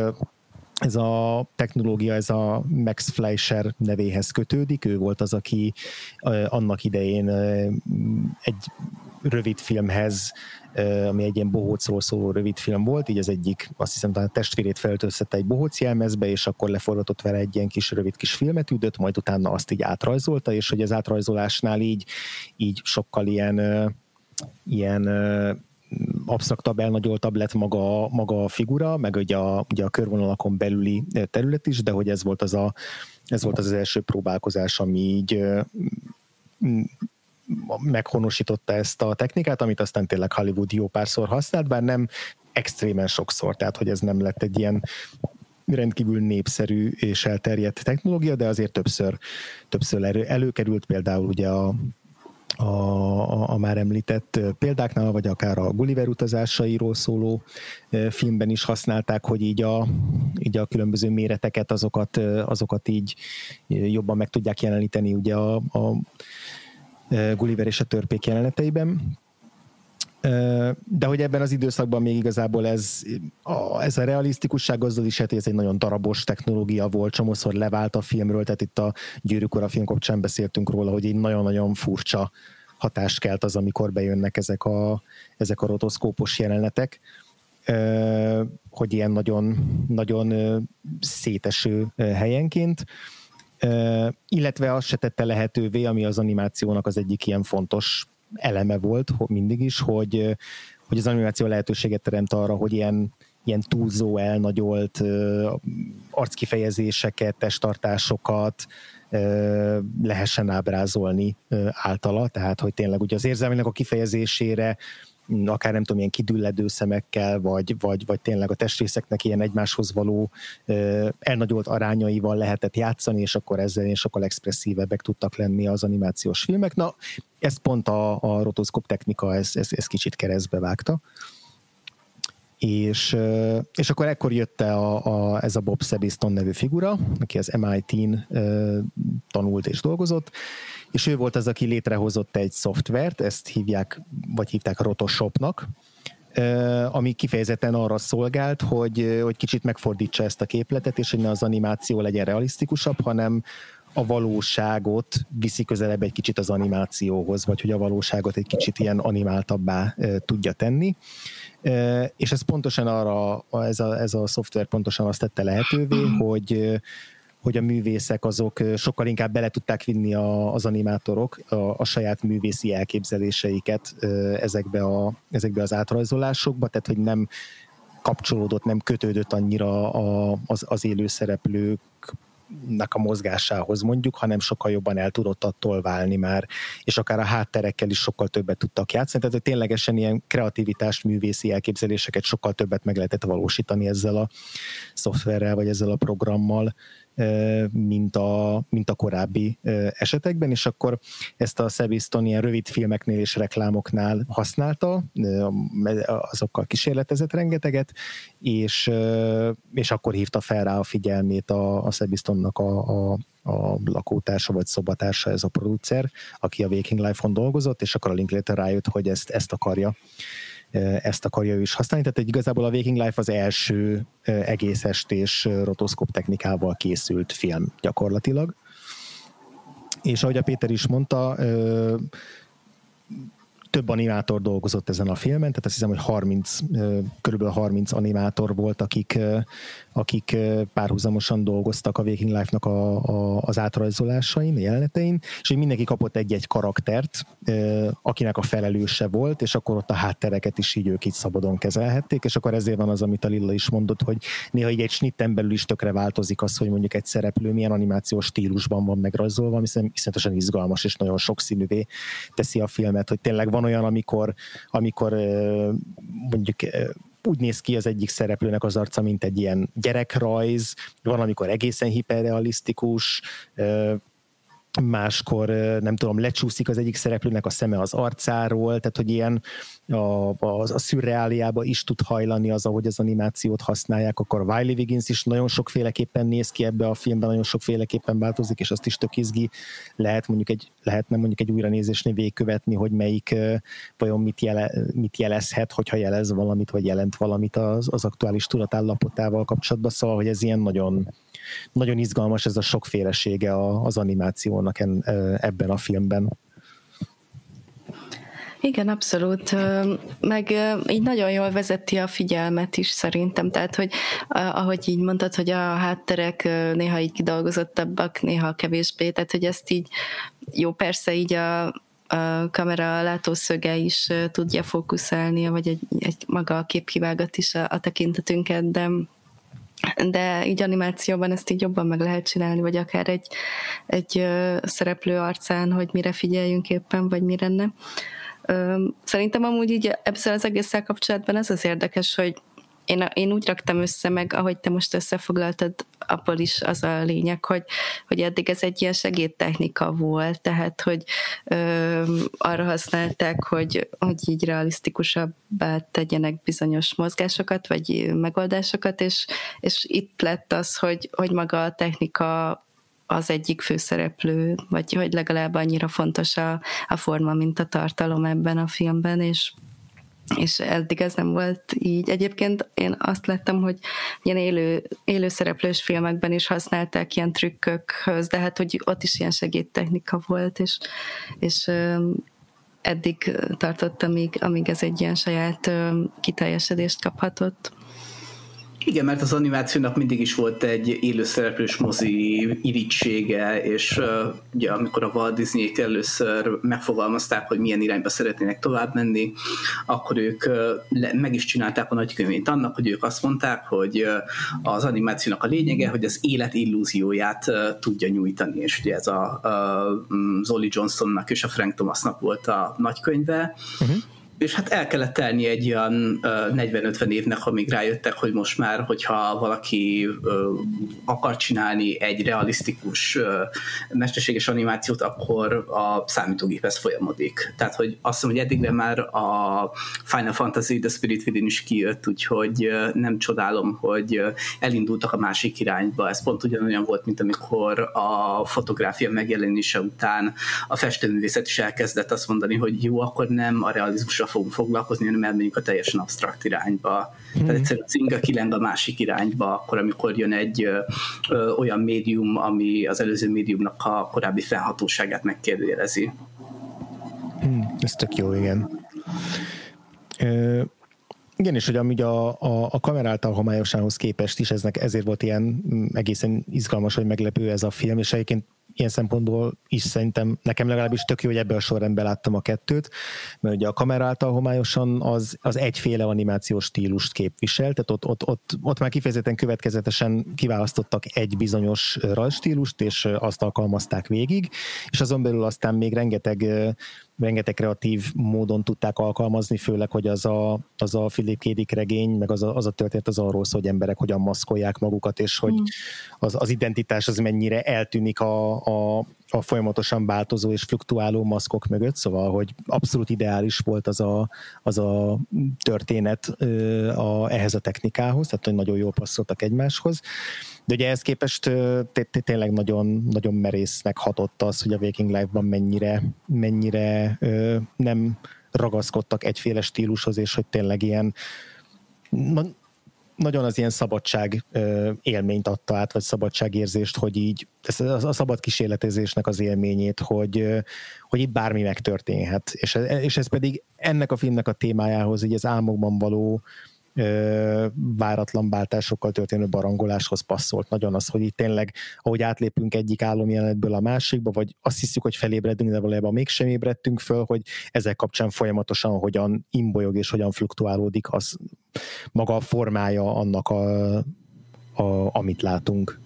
ez a technológia, ez a Max Fleischer nevéhez kötődik, ő volt az, aki annak idején egy rövid filmhez, ami egy ilyen bohócról szóló rövid film volt, így az egyik, azt hiszem, talán a testvérét feltöltötte egy bohóc jelmezbe, és akkor leforgatott vele egy ilyen kis rövid kis filmet, üdött, majd utána azt így átrajzolta, és hogy az átrajzolásnál így sokkal ilyen absztraktabb, elnagyoltabb lett maga a figura, meg ugye a körvonalakon belüli terület is, de hogy ez volt az első próbálkozás, ami így meghonosította ezt a technikát, amit aztán tényleg Hollywood jó párszor használt, bár nem extrémen sokszor, tehát hogy ez nem lett egy ilyen rendkívül népszerű és elterjedt technológia, de azért többször előkerült, például ugye a már említett példáknál, vagy akár a Gulliver utazásairól szóló filmben is használták, hogy így a különböző méreteket, azokat így jobban meg tudják jeleníteni ugye a Gulliver és a törpék jeleneteiben. De hogy ebben az időszakban még igazából ez a realisztikusság azzal is, hogy ez egy nagyon darabos technológia volt, csomószor levált a filmről, tehát itt a Gyűrűk Ura film kapcsán beszéltünk róla, hogy egy nagyon-nagyon furcsa hatást kelt az, amikor bejönnek ezek a rotoszkópos jelenetek, hogy ilyen nagyon-nagyon széteső helyenként. Illetve azt se tette lehetővé, ami az animációnak az egyik ilyen fontos eleme volt mindig is, hogy az animáció lehetőséget teremt arra, hogy ilyen túlzó, elnagyolt arckifejezéseket, testtartásokat lehessen ábrázolni általa, tehát hogy tényleg ugye az érzelmének a kifejezésére akár nem tudom, ilyen kidülledő szemekkel, vagy tényleg a testrészeknek ilyen egymáshoz való elnagyolt arányaival lehetett játszani, és akkor ezzel ilyen sokkal expresszívebbek tudtak lenni az animációs filmek. Na, ez pont a rotoszkóp technika, ez kicsit keresztbe vágta. És akkor ekkor jött ez a Bob Sabiston nevű figura, aki az MIT-n tanult és dolgozott, és ő volt az, aki létrehozott egy szoftvert, ezt hívták Rotoshopnak, ami kifejezetten arra szolgált, hogy kicsit megfordítsa ezt a képletet, és hogy ne az animáció legyen realisztikusabb, hanem a valóságot viszi közelebb egy kicsit az animációhoz, vagy hogy a valóságot egy kicsit ilyen animáltabbá tudja tenni. És ez pontosan arra, ez a szoftver pontosan azt tette lehetővé, hogy a művészek azok sokkal inkább bele tudták vinni az animátorok a saját művészi elképzeléseiket ezekbe az átrajzolásokba, tehát hogy nem kapcsolódott, nem kötődött annyira az élő szereplők a mozgásához mondjuk, hanem sokkal jobban el tudott attól válni már, és akár a hátterekkel is sokkal többet tudtak játszani, tehát hogy ténylegesen ilyen kreativitást, művészi elképzeléseket sokkal többet meg lehetett valósítani ezzel a szoftverrel, vagy ezzel a programmal, mint a korábbi esetekben, és akkor ezt a Sabiston ilyen rövid filmeknél és reklámoknál használta, azokkal kísérletezett rengeteget, és akkor hívta fel rá a figyelmét a Sabistonnak a lakótársa vagy szobatársa, ez a producer, aki a Waking Life-on dolgozott, és akkor a Linklater rájött, hogy ezt akarja ő is használni, tehát igazából a Waking Life az első egész estés rotoszkóp technikával készült film gyakorlatilag. És ahogy a Péter is mondta, több animátor dolgozott ezen a filmen, tehát azt hiszem, hogy körülbelül 30 animátor volt, akik párhuzamosan dolgoztak a Waking Life-nak az átrajzolásain, jelenetein, és hogy mindenki kapott egy-egy karaktert, akinek a felelőse volt, és akkor ott a háttereket is így ők így szabadon kezelhették, és akkor ezért van az, amit a Lilla is mondott, hogy néha így egy snitten belül is tökre változik az, hogy mondjuk egy szereplő milyen animációs stílusban van megrajzolva, ami szerintem iszonyatosan izgalmas, és nagyon sokszínűvé teszi a filmet, hogy tényleg van olyan, amikor mondjuk úgy néz ki az egyik szereplőnek az arca, mint egy ilyen gyerekrajz, van, amikor egészen hiperrealisztikus, máskor nem tudom, lecsúszik az egyik szereplőnek a szeme az arcáról, tehát hogy ilyen a szürreáliába is tud hajlani az, ahogy az animációt használják, akkor Wiley Wiggins is nagyon sokféleképpen néz ki ebbe a filmben, nagyon sokféleképpen változik, és azt is tök izgi. Lehetne mondjuk egy újranézésnél végigkövetni, hogy melyik vajon mit jelezhet, hogyha jelez valamit, vagy jelent valamit az aktuális tudatállapotával kapcsolatban, szóval, hogy ez ilyen nagyon, nagyon izgalmas ez a sokfélesége az animációnak ebben a filmben. Igen, abszolút. Meg így nagyon jól vezeti a figyelmet is szerintem, tehát, hogy ahogy így mondtad, hogy a hátterek néha így kidolgozottabbak, néha kevésbé, tehát, hogy ezt így, jó, persze így a kamera látószöge is tudja fókuszálni, vagy egy maga a képkivágat is a tekintetünket, de így animációban ezt így jobban meg lehet csinálni, vagy akár egy szereplő arcán, hogy mire figyeljünk éppen, vagy mire ne. Szerintem amúgy így ezzel az egésszel kapcsolatban az az érdekes, hogy én úgy raktam össze meg, ahogy te most összefoglaltad, abból is az a lényeg, hogy eddig ez egy ilyen segédtechnika volt, tehát, hogy arra használták, hogy így realisztikusabbá tegyenek bizonyos mozgásokat, vagy megoldásokat, és itt lett az, hogy maga a technika az egyik főszereplő, vagy hogy legalább annyira fontos a forma, mint a tartalom ebben a filmben, és eddig ez nem volt így. Egyébként én azt láttam, hogy ilyen élő szereplős filmekben is használták ilyen trükkökhöz, de hát, hogy ott is ilyen segédtechnika volt, és eddig tartott, amíg ez egy ilyen saját kiteljesedést kaphatott. Igen, mert az animációnak mindig is volt egy élőszereplős mozi irítsége, és ugye amikor a Walt Disney-t először megfogalmazták, hogy milyen irányba szeretnének tovább menni, akkor ők meg is csinálták a nagykönyvét annak, hogy ők azt mondták, hogy az animációnak a lényege, hogy az élet illúzióját tudja nyújtani, és ugye ez a Zolly Johnsonnak és a Frank Thomasnak volt a nagykönyve, és hát el kellett telni egy olyan 40-50 évnek, amíg rájöttek, hogy most már, hogyha valaki akar csinálni egy realisztikus, mesterséges animációt, akkor a számítógéphez folyamodik. Tehát, hogy azt hiszem, hogy eddigre már a Final Fantasy The Spirit Within is kijött, úgyhogy nem csodálom, hogy elindultak a másik irányba. Ez pont ugyanolyan volt, mint amikor a fotográfia megjelenése után a festőművészet is elkezdett azt mondani, hogy jó, akkor nem a realizmusra fogunk foglalkozni, hanem elmegyünk a teljesen absztrakt irányba. Tehát egyszerűen az inga kileng a másik irányba, akkor amikor jön egy olyan médium, ami az előző médiumnak a korábbi fennhatóságát megkérdőjelezi. Ez tök jó, igen. Igen, és hogy amúgy a kamera által homályosához képest is ezért volt ilyen egészen izgalmas, hogy meglepő ez a film, és egyébként ilyen szempontból is szerintem nekem legalábbis tök jó, hogy ebben a sorrendben láttam a kettőt, mert ugye a kamera által homályosan az egyféle animációs stílust képvisel, tehát ott már kifejezetten következetesen kiválasztottak egy bizonyos rajzstílust, és azt alkalmazták végig, és azon belül aztán még rengeteg kreatív módon tudták alkalmazni, főleg, hogy az a Philip K. Dick regény, meg az a történet az arról szól, hogy emberek hogyan maszkolják magukat, és hogy az identitás az mennyire eltűnik a folyamatosan változó és fluktuáló maszkok mögött, szóval, hogy abszolút ideális volt az a történet ehhez a technikához, tehát hogy nagyon jól passzoltak egymáshoz. De ugye ehhez képest tényleg nagyon, nagyon merésznek hatott az, hogy a Waking Life-ban mennyire nem ragaszkodtak egyféle stílushoz, és hogy tényleg ilyen nagyon az ilyen szabadság élményt adta át, vagy szabadságérzést, hogy így a szabad kísérletezésnek az élményét, hogy itt bármi megtörténhet. És ez pedig ennek a filmnek a témájához, így az álmokban való váratlan váltásokkal történő barangoláshoz passzolt. Nagyon az, hogy itt tényleg, ahogy átlépünk egyik álomjelenetből a másikba, vagy azt hiszük, hogy felébredünk, de valójában mégsem ébredtünk föl, hogy ezzel kapcsán folyamatosan hogyan imbolyog és hogyan fluktuálódik az maga a formája annak, amit látunk.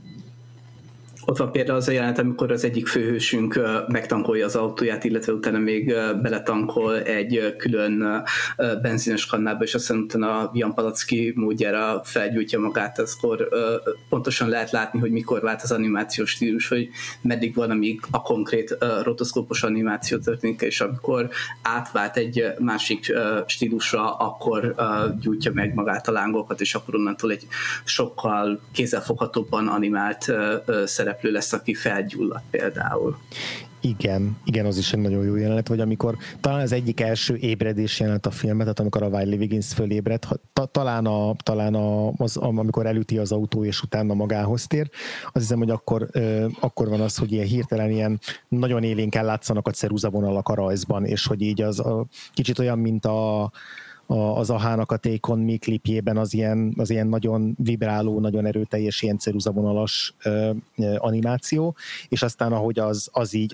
Ott van például az a jelenet, amikor az egyik főhősünk megtankolja az autóját, illetve utána még beletankol egy külön benzines kannába, és aztán utána Jan Palacki módjára felgyújtja magát, akkor pontosan lehet látni, hogy mikor vált az animációs stílus, hogy meddig van, amíg a konkrét rotoszkópos animáció történik, és amikor átvált egy másik stílusra, akkor gyújtja meg magát a lángokat, és akkor onnantól egy sokkal kézzelfoghatóbban animált szereplő lesz, aki felgyullad például. Igen, igen, az is egy nagyon jó jelenet, vagy amikor talán az egyik első ébredés jelenet a filmet, tehát amikor a Wiley Wiggins fölébred, talán amikor elüti az autó, és utána magához tér, azt hiszem, hogy akkor van az, hogy ilyen hirtelen ilyen nagyon élénken látszanak a ceruzavonalak a rajzban, és hogy így az kicsit olyan, mint az Ahának a Tékon mi klipjében az ilyen nagyon vibráló, nagyon erőteljes, ilyen ceruzavonalas animáció, és aztán ahogy az így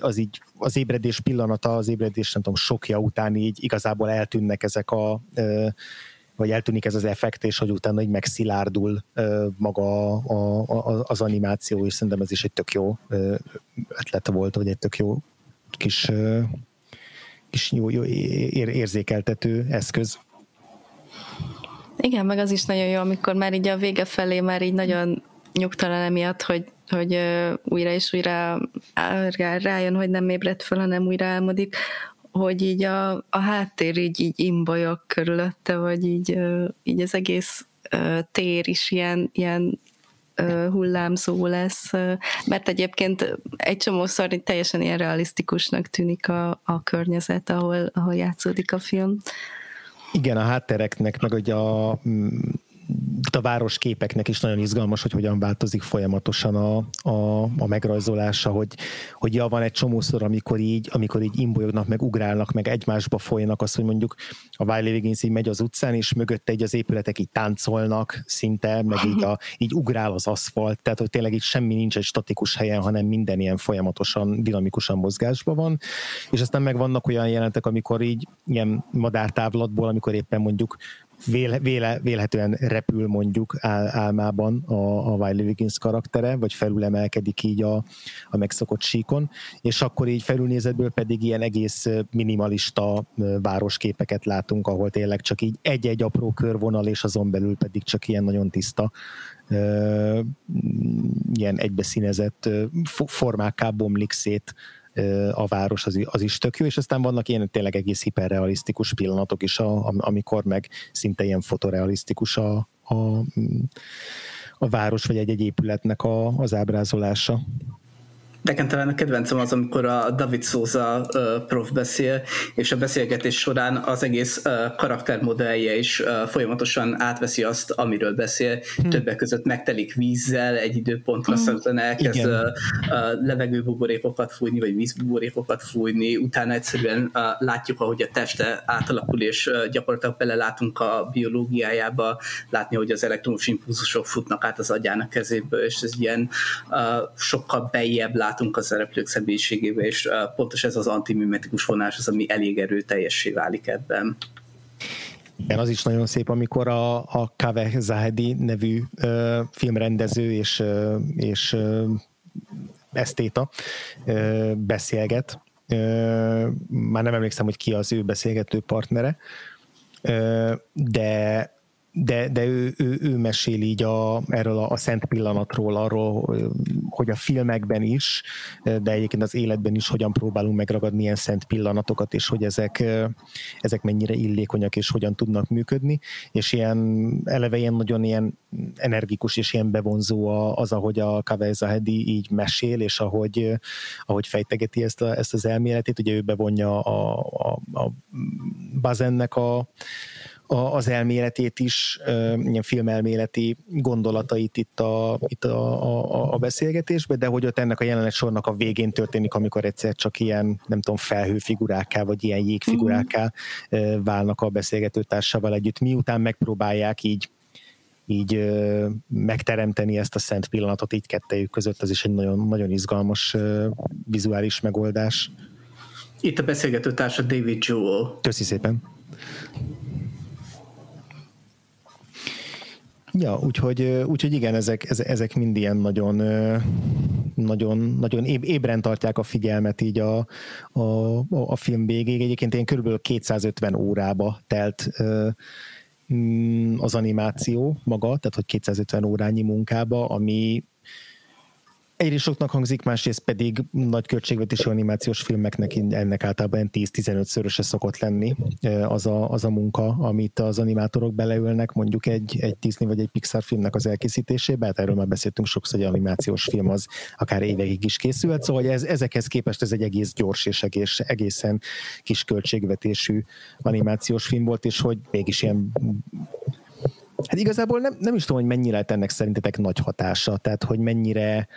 az ébredés pillanata, az ébredés nem tudom, sokja után így igazából eltűnnek ezek vagy eltűnik ez az effekt, és hogy utána így megszilárdul maga az animáció, és szerintem ez is egy tök jó ötlet volt, vagy egy tök jó kis jó érzékeltető eszköz. Igen, meg az is nagyon jó, amikor már így a vége felé már így nagyon nyugtalan emiatt, hogy újra és újra rájön, hogy nem ébredt fel, hanem újra álmodik, hogy így a háttér így imbolyog körülötte, vagy így az egész tér is ilyen hullámzó lesz, mert egyébként egy csomószor teljesen ilyen realisztikusnak tűnik a környezet, ahol játszódik a film. Igen, a háttereknek, meg ugye a városképeknek is nagyon izgalmas, hogy hogyan változik folyamatosan a megrajzolása, hogy van egy csomószor, amikor így imbolyognak, meg ugrálnak, meg egymásba folynak, az, hogy mondjuk a Wiley Wiggins így megy az utcán, és mögötte így az épületek így táncolnak szinte, meg így ugrál az aszfalt, tehát hogy tényleg így semmi nincs egy statikus helyen, hanem minden ilyen folyamatosan, dinamikusan mozgásban van, és aztán meg vannak olyan jelentek, amikor így ilyen madártávlatból, amikor éppen mondjuk vélhetően repül mondjuk álmában a Wiley Wiggins karaktere, vagy felülemelkedik így a megszokott síkon, és akkor így felülnézetből pedig ilyen egész minimalista városképeket látunk, ahol tényleg csak így egy-egy apró körvonal, és azon belül pedig csak ilyen nagyon tiszta, ilyen egybeszínezett formákká bomlik szét a város, az is tök jó, és aztán vannak ilyen tényleg egész hiperrealisztikus pillanatok is, amikor meg szinte ilyen fotorealisztikus a város, vagy egy-egy épületnek az ábrázolása. Nekem talán a kedvencem az, amikor a David Souza prof beszél, és a beszélgetés során az egész karaktermodellje is folyamatosan átveszi azt, amiről beszél. Többek között megtelik vízzel, egy időpontra szerintem elkezd levegőbuborékokat fújni, vagy vízbuborékokat fújni, utána egyszerűen látjuk, ahogy a teste átalakul, és gyakorlatilag belelátunk a biológiájába, látni, hogy az elektromos impulzusok futnak át az agyának kezéből, és ez ilyen sokkal beljebb látunk a szereplők személyiségébe, és pontos ez az antimimetikus vonás az, ami elég erőteljessé válik ebben. Igen, az is nagyon szép, amikor a Kaveh Zahedi nevű filmrendező és esztéta beszélget. Már nem emlékszem, hogy ki az ő beszélgető partnere, de ő mesél így erről a szent pillanatról, arról, hogy a filmekben is, de egyébként az életben is hogyan próbálunk megragadni ilyen szent pillanatokat, és hogy ezek mennyire illékonyak, és hogyan tudnak működni, és ilyen eleve ilyen nagyon ilyen energikus, és ilyen bevonzó az, ahogy a Kaveh Zahedi így mesél, és ahogy fejtegeti ezt az elméletét, ugye ő bevonja a Bazennek az elméletét is, ilyen filmelméleti gondolatait itt a beszélgetésbe, de hogy ott ennek a jelenet sornak a végén történik, amikor egyszer csak ilyen, nem tudom, felhőfigurákká, vagy ilyen jégfigurákká válnak a beszélgetőtársával együtt, miután megpróbálják így megteremteni ezt a szent pillanatot így kettejük között, ez is egy nagyon, nagyon izgalmas vizuális megoldás. Itt a beszélgetőtársa David Jewell. Köszi szépen. Ja, úgyhogy igen, ezek mind ilyen nagyon, nagyon, nagyon ébren tartják a figyelmet így a film végéig. Egyébként én körülbelül 250 órába telt az animáció maga, tehát hogy 250 órányi munkába, ami egyrészt soknak hangzik, másrészt pedig nagy költségvetési animációs filmeknek ennek általában 10-15-szöröse szokott lenni az a munka, amit az animátorok beleülnek mondjuk egy Disney vagy egy Pixar filmnek az elkészítésébe, hát erről már beszéltünk sokszor, hogy animációs film az akár évekig is készült, szóval ezekhez képest ez egy egész gyors és egészen kis költségvetésű animációs film volt, és hogy mégis ilyen... Hát igazából nem is tudom, hogy mennyire lett ennek szerintetek nagy hatása, tehát hogy mennyire...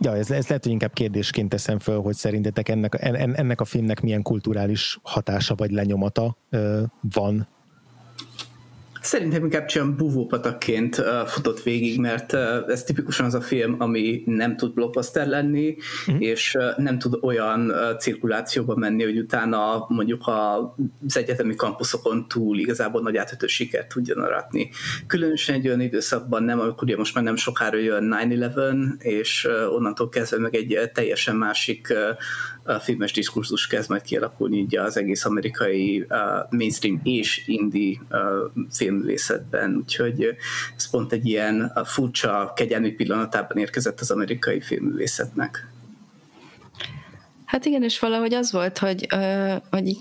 Ez lehet, hogy inkább kérdésként teszem föl, hogy szerintetek ennek a filmnek milyen kulturális hatása vagy lenyomata van. Szerintem inkább csak búvópatakként futott végig, mert ez tipikusan az a film, ami nem tud blockbuster lenni, és nem tud olyan cirkulációba menni, hogy utána mondjuk az egyetemi kampuszokon túl igazából nagy átütő sikert tudjon aratni. Különösen egy olyan időszakban nem, amikor ugye most már nem sokára jön 9/11, és onnantól kezdve meg egy teljesen másik filmes diskurzus kezd majd kialakulni így az egész amerikai mainstream és indie filmvészetben, úgyhogy ez pont egy ilyen furcsa, kegyelmi pillanatában érkezett az amerikai filmművészetnek. Hát igen, és valahogy az volt, hogy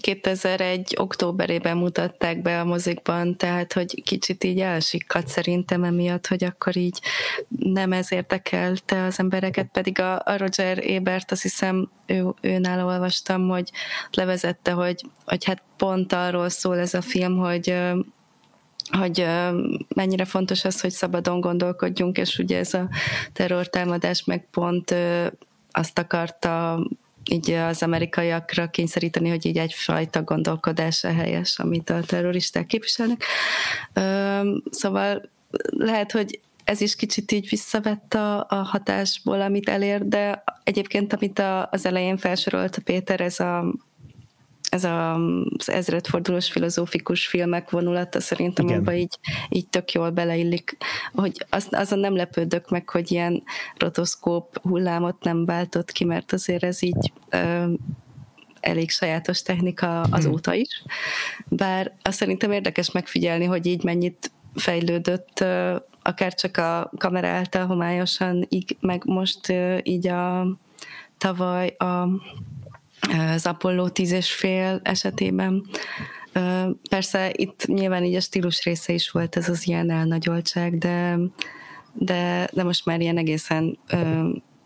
2001 októberében mutatták be a mozikban, tehát hogy kicsit így elsikkadt szerintem emiatt, hogy akkor így nem ez érdekelte az embereket, pedig a Roger Ebert, azt hiszem őnál olvastam, hogy levezette, hogy hát pont arról szól ez a film, hogy mennyire fontos az, hogy szabadon gondolkodjunk, és ugye ez a terrortámadás meg pont azt akarta így az amerikaiakra kényszeríteni, hogy így egyfajta gondolkodása helyes, amit a terroristák képviselnek. Szóval lehet, hogy ez is kicsit így visszavett a hatásból, amit elér, de egyébként, amit az elején felsorolt a Péter, ez az ezredfordulós filozófikus filmek vonulata szerintem abban így tök jól beleillik, hogy azon nem lepődök meg, hogy ilyen rotoszkóp hullámot nem váltott ki, mert azért ez így elég sajátos technika azóta is. Bár azt szerintem érdekes megfigyelni, hogy így mennyit fejlődött akár csak a kamera által homályosan, így, meg most így tavaly az Apollo 10,5 esetében. Persze itt nyilván így a stílus része is volt ez az ilyen elnagyoltság, de most már ilyen egészen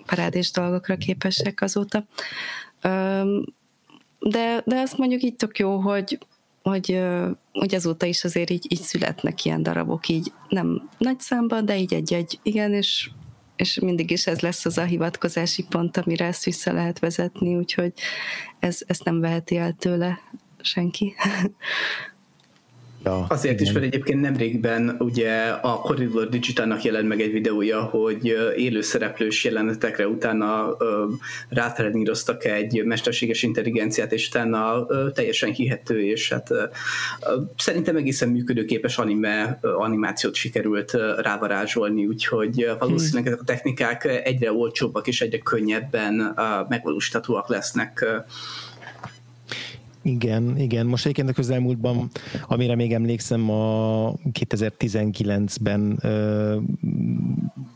parádés dolgokra képesek azóta. De azt mondjuk így tök jó, hogy azóta is azért így születnek ilyen darabok, így nem nagy számban, de így egy-egy, igen, és mindig is ez lesz az a hivatkozási pont, amire ezt vissza lehet vezetni, úgyhogy ezt nem veheti el tőle senki. Ja, azért is, mert egyébként nemrégben ugye a Corridor Digitalnak jelent meg egy videója, hogy élőszereplős jelenetekre utána rátereníroztak egy mesterséges intelligenciát, és utána teljesen hihető, és hát szerintem egészen működőképes animációt sikerült rávarázsolni, úgyhogy valószínűleg ezek a technikák egyre olcsóbbak és egyre könnyebben megvalósíthatóak lesznek. Igen. Most egyébként a közelmúltban, amire még emlékszem, a 2019-ben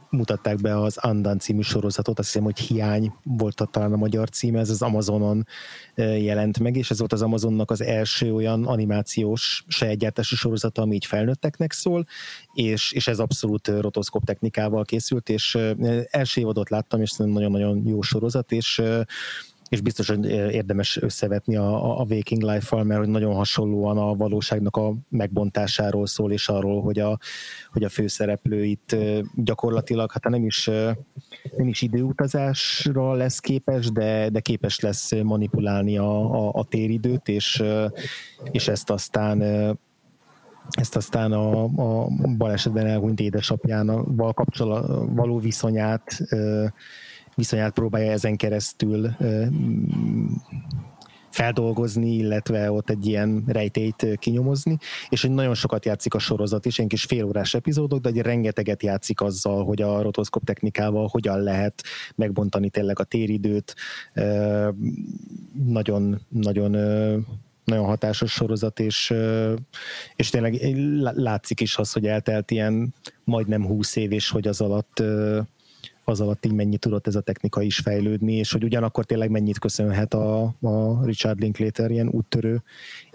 mutatták be az Undone című sorozatot, azt hiszem, hogy Hiány volt talán a magyar címe, ez az Amazonon jelent meg, és ez volt az Amazonnak az első olyan animációs sajátgyártású sorozata, ami így felnőtteknek szól, és ez abszolút rotoszkóp technikával készült, és első évadot láttam, és szerintem nagyon-nagyon jó sorozat, és biztos, hogy érdemes összevetni a Waking Life-val, mert hogy nagyon hasonlóan a valóságnak a megbontásáról szól, és arról, hogy a főszereplő itt gyakorlatilag, hát nem is időutazásra lesz képes, de képes lesz manipulálni a téridőt, és ezt aztán a balesetben elhunyt édesapjával kapcsolatban való viszonyát próbálja ezen keresztül feldolgozni, illetve ott egy ilyen rejtélyt kinyomozni, és nagyon sokat játszik a sorozat is, ilyen kis félórás epizódok, de egy rengeteget játszik azzal, hogy a rotoszkóp technikával hogyan lehet megbontani tényleg a téridőt. Nagyon hatásos sorozat, és tényleg látszik is az, hogy eltelt ilyen majdnem 20 év, és hogy az alatt így mennyit tudott ez a technika is fejlődni, és hogy ugyanakkor tényleg mennyit köszönhet a Richard Linklater ilyen úttörő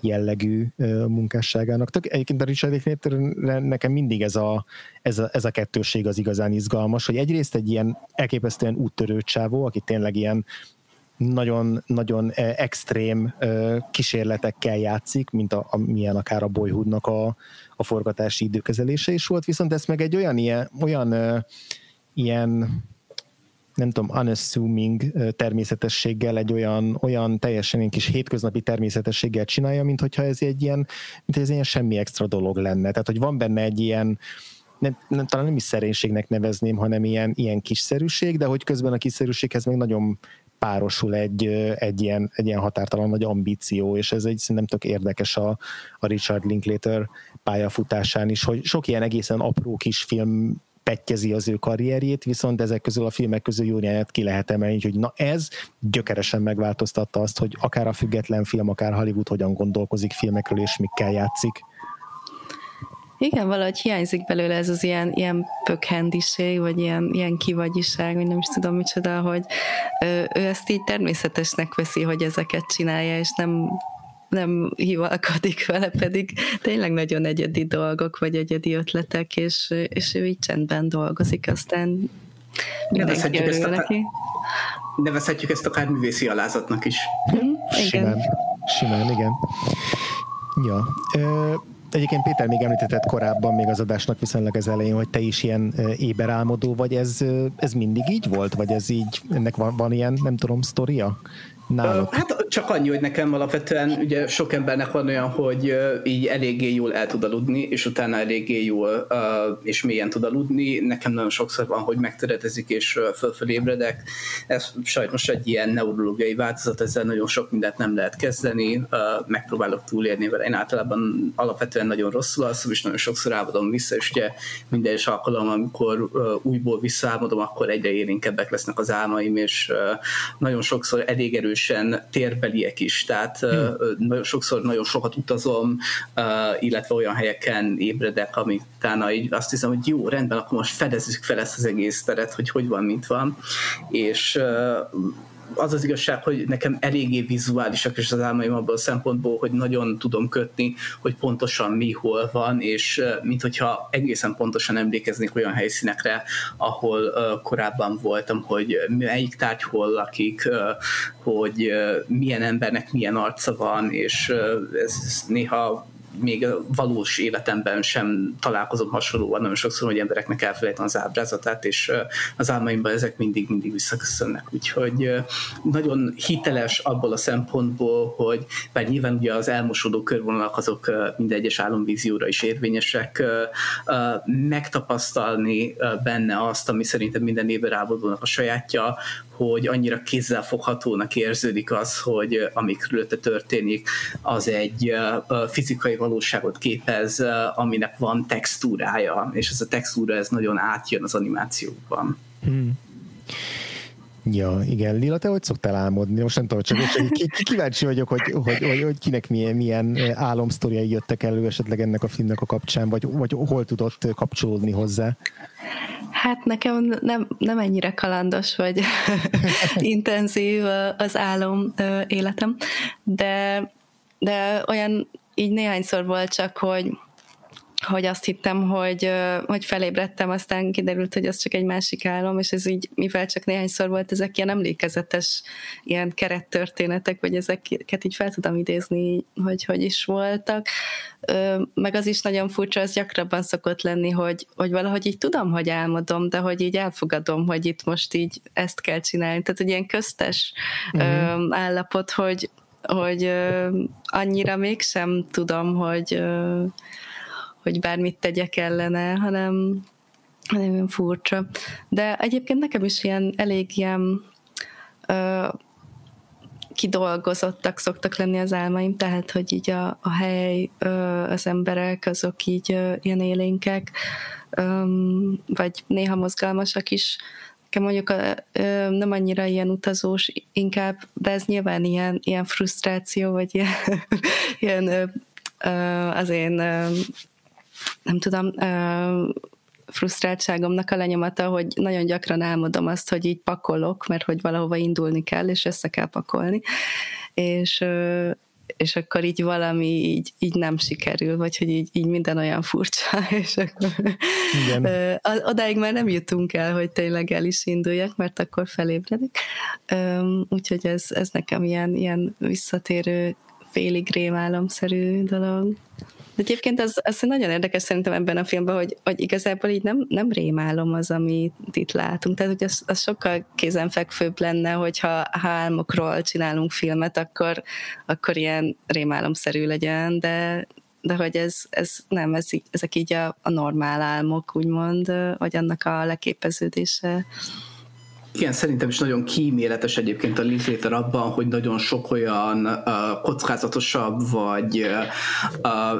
jellegű munkásságának. Egyébként a Richard Linklaterre nekem mindig ez a kettőség az igazán izgalmas, hogy egyrészt egy ilyen elképesztően úttörő csávó, aki tényleg ilyen nagyon-nagyon extrém kísérletekkel játszik, mint milyen akár a Boyhoodnak a forgatási időkezelése is volt, viszont ez meg egy olyan nem tudom, unassuming természetességgel, egy olyan teljesen egy kis hétköznapi természetességgel csinálja, mint hogyha ez ilyen semmi extra dolog lenne. Tehát, hogy van benne egy ilyen, talán nem is szerénységnek nevezném, hanem ilyen kiszerűség, de hogy közben a kiszerűséghez meg nagyon párosul egy ilyen határtalan nagy ambíció, és ez egy szerintem tök érdekes a Richard Linklater pályafutásán is, hogy sok ilyen egészen apró kis film pettyezi az ő karrierjét, viszont ezek közül a filmek közül jó néhányat ki lehet emelni, hogy na ez gyökeresen megváltoztatta azt, hogy akár a független film, akár Hollywood hogyan gondolkozik filmekről, és mikkel játszik. Igen, valahogy hiányzik belőle ez az ilyen pökhendiség, vagy ilyen kivagyiság, vagy nem is tudom micsoda, hogy ő ezt így természetesnek veszi, hogy ezeket csinálja, és nem hivalkodik vele, pedig tényleg nagyon egyedi dolgok, vagy egyedi ötletek, és ő így csendben dolgozik, aztán mindenki örül neki. Nevezhetjük ezt akár művészi alázatnak is. Simán, igen. Ja. Egyébként Péter még említetted korábban, még az adásnak viszonylag az elején, hogy te is ilyen éberálmodó vagy, ez mindig így volt? Vagy ez így, ennek van ilyen, nem tudom, sztoria? Nálad. Hát csak annyi, hogy nekem alapvetően ugye sok embernek van olyan, hogy így eléggé jól el tud aludni, és utána eléggé jól és mélyen tud aludni. Nekem nagyon sokszor van, hogy megtöredezik és fölföl ébredek. Ez sajnos egy ilyen neurológiai változat, ezzel nagyon sok mindent nem lehet kezdeni. Megpróbálok túlélni vele. Én általában alapvetően nagyon rosszul alszom, és nagyon sokszor álmodom vissza, és ugye minden is alkalom, amikor újból visszaálmodom, akkor egyre élénkebbek lesznek az álmaim, és nagyon sokszor elég erős térbeliek is, tehát sokszor nagyon sokat utazom, illetve olyan helyeken ébredek, amik utána így azt hiszem, hogy jó, rendben, akkor most fedezzük fel ezt az egész teret, hogy van, mint van, és az az igazság, hogy nekem eléggé vizuálisak is az álmaim abból a szempontból, hogy nagyon tudom kötni, hogy pontosan mi hol van, és minthogyha egészen pontosan emlékeznék olyan helyszínekre, ahol korábban voltam, hogy melyik tárgy hol lakik, hogy milyen embernek milyen arca van, és ez néha még a valós életemben sem találkozom hasonlóan, nagyon sokszor, hogy embereknek elfelejtem az ábrázatát, és az álmaimban ezek mindig visszaköszönnek. Úgyhogy nagyon hiteles abból a szempontból, hogy bár nyilván ugye az elmosódó körvonalak azok minden egyes álomvízióra is érvényesek, megtapasztalni benne azt, ami szerintem minden éberálmodónak a sajátja, hogy annyira kézzelfoghatónak érződik az, hogy ami körülötte történik, az egy fizikai valóságot képez, aminek van textúrája, és ez a textúra ez nagyon átjön az animációkban. Ja, igen. Lila, te hogy szoktál álmodni? Most nem tudom, csak kíváncsi vagyok, hogy kinek milyen álomsztoriai jöttek elő esetleg ennek a filmnek a kapcsán, vagy hol tudott kapcsolódni hozzá? Hát nekem nem ennyire kalandos vagy intenzív az álom életem, de olyan így néhányszor volt csak, hogy azt hittem, hogy felébredtem, aztán kiderült, hogy az csak egy másik álom, és ez így, mivel csak néhányszor volt, ezek ilyen emlékezetes ilyen kerettörténetek, vagy ezeket így fel tudom idézni, hogy is voltak. Meg az is nagyon furcsa, az gyakrabban szokott lenni, hogy valahogy így tudom, hogy álmodom, de hogy így elfogadom, hogy itt most így ezt kell csinálni. Tehát, hogy ilyen köztes állapot, hogy annyira mégsem tudom, hogy bármit tegyek ellene, hanem olyan furcsa. De egyébként nekem is ilyen elég ilyen kidolgozottak szoktak lenni az álmaim, tehát hogy így a hely, az emberek, azok így ilyen élénkek, vagy néha mozgalmasak is. Mondjuk nem annyira ilyen utazós inkább, de ez nyilván ilyen frusztráció, vagy ilyen az én nem tudom, frusztráltságomnak a lenyomata, hogy nagyon gyakran álmodom azt, hogy így pakolok, mert hogy valahova indulni kell, és össze kell pakolni, és akkor így valami így nem sikerül, vagy hogy így minden olyan furcsa, és akkor odáig már nem jutunk el, hogy tényleg el is induljak, mert akkor felébredek. Úgyhogy ez nekem ilyen visszatérő, félig rémálomszerű dolog. De egyébként az nagyon érdekes szerintem ebben a filmben, hogy igazából így nem rémálom az, amit itt látunk. Tehát, hogy az sokkal kézenfekvőbb lenne, hogyha álmokról csinálunk filmet, akkor ilyen rémálomszerű legyen, de hogy ez nem, ezek így a normál álmok, úgymond, vagy annak a leképeződése. Igen, szerintem is nagyon kíméletes egyébként a Linklater abban, hogy nagyon sok olyan kockázatosabb, vagy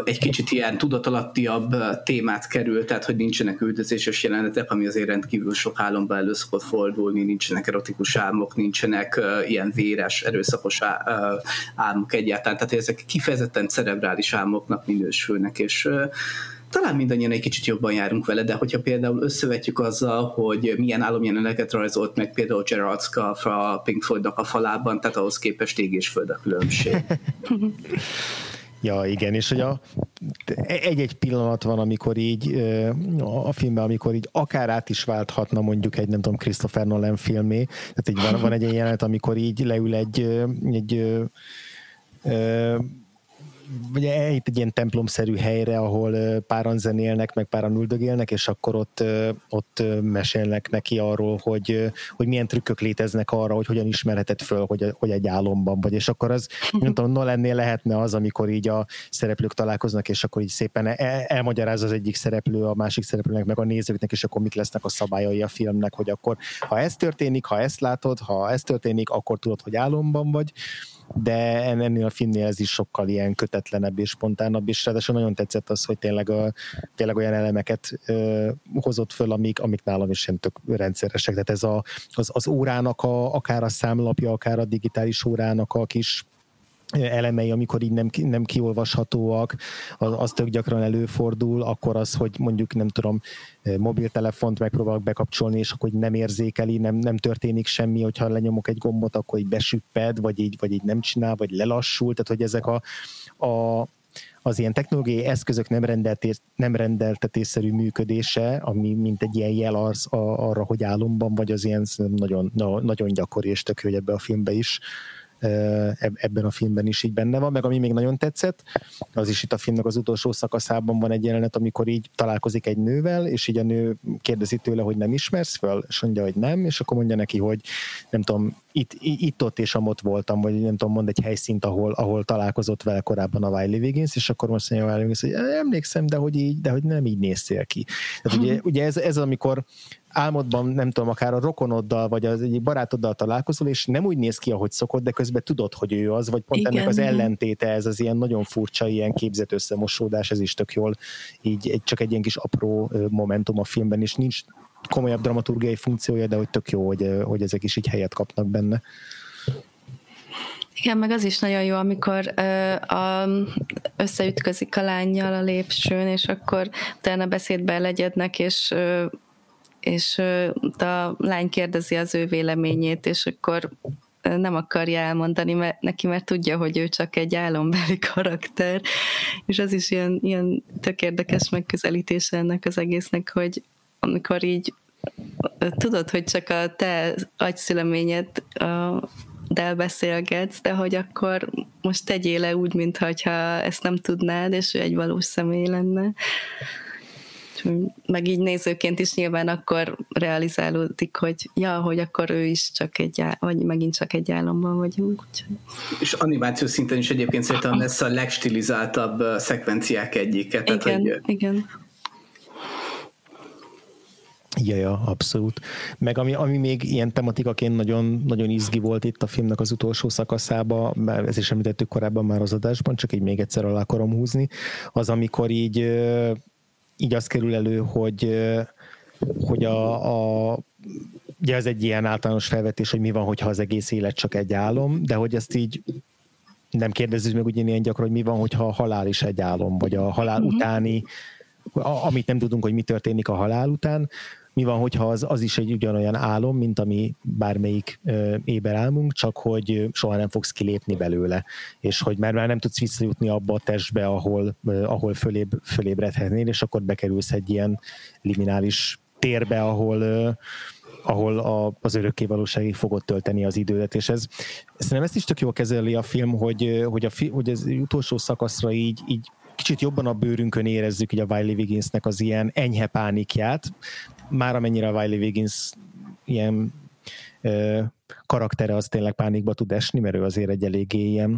egy kicsit ilyen tudatalattiabb témát kerül, tehát hogy nincsenek üldözéses jelenetek, ami azért rendkívül sok álomban elő szokott fordulni, nincsenek erotikus álmok, nincsenek ilyen véres, erőszakos álmok egyáltalán, tehát ezek kifejezetten cerebrális álmoknak minősülnek, és talán mindannyian egy kicsit jobban járunk vele, de hogyha például összevetjük azzal, hogy milyen álomjeleneket rajzolt meg például Gerard Scarf a Pink Floydnak a falában, tehát ahhoz képest ég és föld a különbség. Ja, igen, és hogy egy-egy pillanat van, amikor így a filmben, amikor így akár át is válthatna mondjuk egy, nem tudom, Christopher Nolan filmé, tehát így van egy jelenet, amikor így leül vagy egy ilyen templomszerű helyre, ahol páran zenélnek, meg páran üldögélnek, és akkor ott mesélnek neki arról, hogy milyen trükkök léteznek arra, hogy hogyan ismerheted föl, hogy egy álomban vagy. És akkor az, nem tudom, Nolannél lehetne az, amikor így a szereplők találkoznak, és akkor így szépen elmagyaráz az egyik szereplő a másik szereplőnek, meg a nézőknek, és akkor mik lesznek a szabályai a filmnek, hogy akkor ha ez történik, ha ezt látod, ha ez történik, akkor tudod, hogy álomban vagy. De ennél a filmnél ez is sokkal ilyen kötetlenebb és spontánabb, és ráadásul nagyon tetszett az, hogy tényleg olyan elemeket hozott föl, amik nálam is ilyen tök rendszeresek. Tehát ez az órának akár a számlapja, akár a digitális órának a kis elemei, amikor így nem kiolvashatóak, az tök gyakran előfordul, akkor az, hogy mondjuk nem tudom, mobiltelefont megpróbálok bekapcsolni, és akkor nem érzékeli, nem történik semmi, hogyha lenyomok egy gombot, akkor így besüpped, vagy így nem csinál, vagy lelassul, tehát hogy ezek az ilyen technológiai eszközök nem rendeltetésszerű működése, ami mint egy ilyen jel arra, hogy álomban vagy, az ilyen nagyon, nagyon gyakori, és tök jó, hogy ebben a filmben is így benne van, meg ami még nagyon tetszett, az is itt a filmnek az utolsó szakaszában van egy jelenet, amikor így találkozik egy nővel, és így a nő kérdezi tőle, hogy nem ismersz föl, és mondja, hogy nem, és akkor mondja neki, hogy nem tudom, itt-ott és amott voltam, vagy nem tudom, mond egy helyszínt, ahol találkozott vele korábban a Wiley Wiggins, és akkor most mondja a Wiley Wiggins, hogy emlékszem, de hogy nem így néztél ki. Tehát ugye ez amikor álmodban, nem tudom, akár a rokonoddal, vagy az egy barátoddal találkozol, és nem úgy néz ki, ahogy szokott, de közben tudod, hogy ő az, vagy pont ennek az ellentéte, ez az ilyen nagyon furcsa, ilyen képzett összemosódás, ez is tök jól, így csak egy ilyen kis apró momentum a filmben, és nincs komolyabb dramaturgiai funkciója, de hogy tök jó, hogy ezek is így helyet kapnak benne. Igen, meg az is nagyon jó, amikor összeütközik a lányjal a lépcsőn, és akkor utána beszédben legyednek, és a lány kérdezi az ő véleményét, és akkor nem akarja elmondani neki, mert tudja, hogy ő csak egy álombeli karakter, és az is ilyen tök érdekes megközelítés ennek az egésznek, hogy amikor így tudod, hogy csak a te agyszüleményeddel beszélgetsz, de hogy akkor most tegyél le úgy, mintha ezt nem tudnád, és ő egy valós személy lenne. Meg így nézőként is nyilván akkor realizálódik, hogy hogy akkor ő is csak vagy megint csak egy álomban vagyunk. Úgyhogy. És animáció szinten is egyébként szerintem lesz a legstilizáltabb szekvenciák egyike. Igen, tehát, hogy... igen. Jaja, abszolút. Meg ami még ilyen tematikaként nagyon, nagyon izgi volt itt a filmnek az utolsó szakaszában, mert ezt is említettük korábban már az adásban, csak így még egyszer alá akarom húzni, az amikor így az kerül elő, hogy ugye ez egy ilyen általános felvetés, hogy mi van, hogyha az egész élet csak egy álom, de hogy ezt így nem kérdezzük meg ugyanilyen gyakran, hogy mi van, hogyha a halál is egy álom, vagy a halál utáni, amit nem tudunk, hogy mi történik a halál után, mi van, hogyha az is egy ugyanolyan álom, mint ami bármelyik éber álmunk, csak hogy soha nem fogsz kilépni belőle, és hogy már nem tudsz visszajutni abba a testbe, ahol fölébredhetnél, és akkor bekerülsz egy ilyen liminális térbe, ahol az örökkévalóságig fogod tölteni az idődet, és szerintem ezt is tök jól kezeli a film, hogy az utolsó szakaszra így kicsit jobban a bőrünkön érezzük így a Wiley Wigginsnek az ilyen enyhe pánikját, már amennyire a Wiley Wiggins ilyen karaktere az tényleg pánikba tud esni, mert ő azért egy eléggé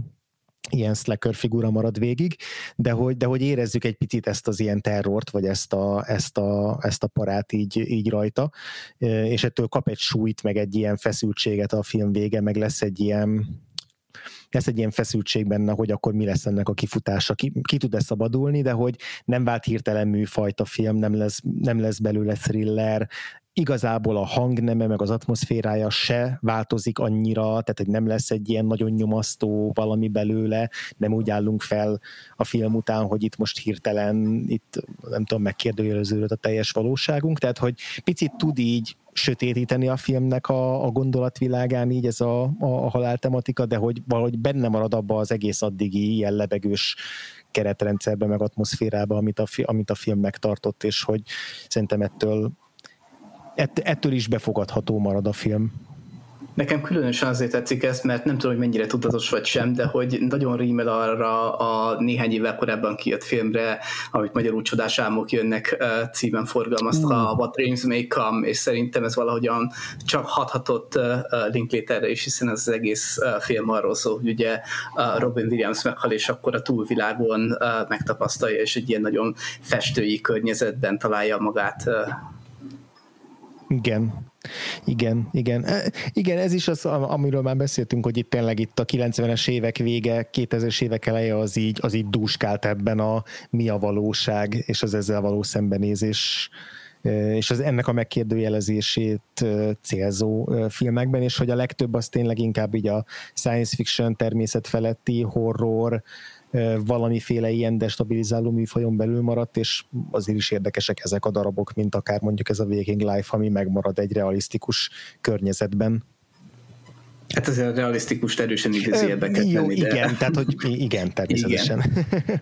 ilyen slacker figura marad végig, de hogy érezzük egy picit ezt az ilyen terrort, vagy ezt a parát így rajta, és ettől kap egy súlyt, meg egy ilyen feszültséget a film vége, meg lesz egy ilyen feszültség benne, hogy akkor mi lesz ennek a kifutása, ki tud-e szabadulni, de hogy nem vált hirtelen műfajta film, nem lesz belőle thriller, igazából a hangneme, meg az atmoszférája se változik annyira, tehát hogy nem lesz egy ilyen nagyon nyomasztó valami belőle, nem úgy állunk fel a film után, hogy itt most hirtelen, itt nem tudom, megkérdőjeleződött a teljes valóságunk, tehát hogy picit tud így sötétíteni a filmnek a gondolatvilágán így ez a halál tematika, de hogy valahogy benne marad abba az egész addigi ilyen lebegős keretrendszerbe, meg atmoszférába, amit a film megtartott, és hogy szerintem ettől is befogadható marad a film. Nekem különösen azért tetszik ezt, mert nem tudom, hogy mennyire tudatos vagy sem, de hogy nagyon rímel arra a néhány évvel korábban kijött filmre, amit magyarul Csodás álmok jönnek címen forgalmazta, a What Dreams May Come, és szerintem ez valahogyan csak hathatott Linklaterre is, hiszen az egész film arról szól, hogy ugye Robin Williams meghal, és akkor a túlvilágon megtapasztalja, és egy ilyen nagyon festői környezetben találja magát. Igen, ez is az, amiről már beszéltünk, hogy itt tényleg itt a 90-es évek vége, 2000-es évek eleje az így dúskált ebben a mi a valóság, és az ezzel való szembenézés, és az ennek a megkérdőjelezését célzó filmekben, és hogy a legtöbb az tényleg inkább így a science fiction, természetfeletti, horror, valamiféle ilyen destabilizáló műfajon belül maradt, és azért is érdekesek ezek a darabok, mint akár mondjuk ez a Waking Life, ami megmarad egy realisztikus környezetben. Hát azért a realisztikust erősen idézi ebbeket tenni. Igen, tehát hogy igen, természetesen. Igen.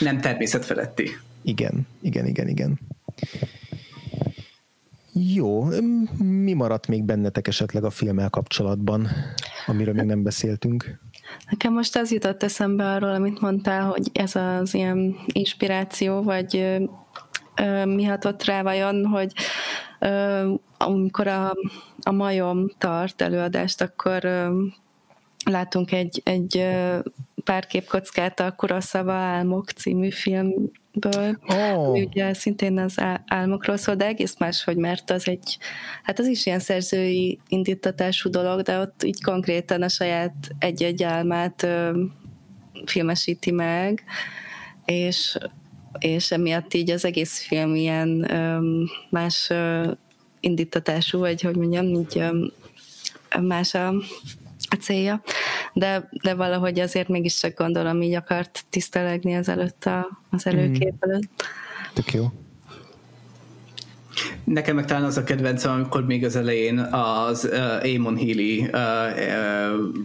Nem természetfeletti. Igen. Jó, mi maradt még bennetek esetleg a filmmel kapcsolatban, amiről még nem beszéltünk? Nekem most az jutott eszembe arról, amit mondtál, hogy ez az ilyen inspiráció, vagy mi hatott rá vajon, hogy amikor a majom tart előadást, akkor látunk egy pár képkockát a Kurosawa Álmok című filmből, ugye szintén az álmokról szól, de egész máshogy, mert az is ilyen szerzői indítatású dolog, de ott így konkrétan a saját egy-egy álmát filmesíti meg, és emiatt így az egész film ilyen más indítatású, vagy hogy mondjam, így más a célja, de valahogy azért mégiscsak gondolom, így akart tisztelegni ezelőtt az előkép előtt. Tök jó. Nekem meg talán az a kedvencem, amikor még az elején az Eamon Healy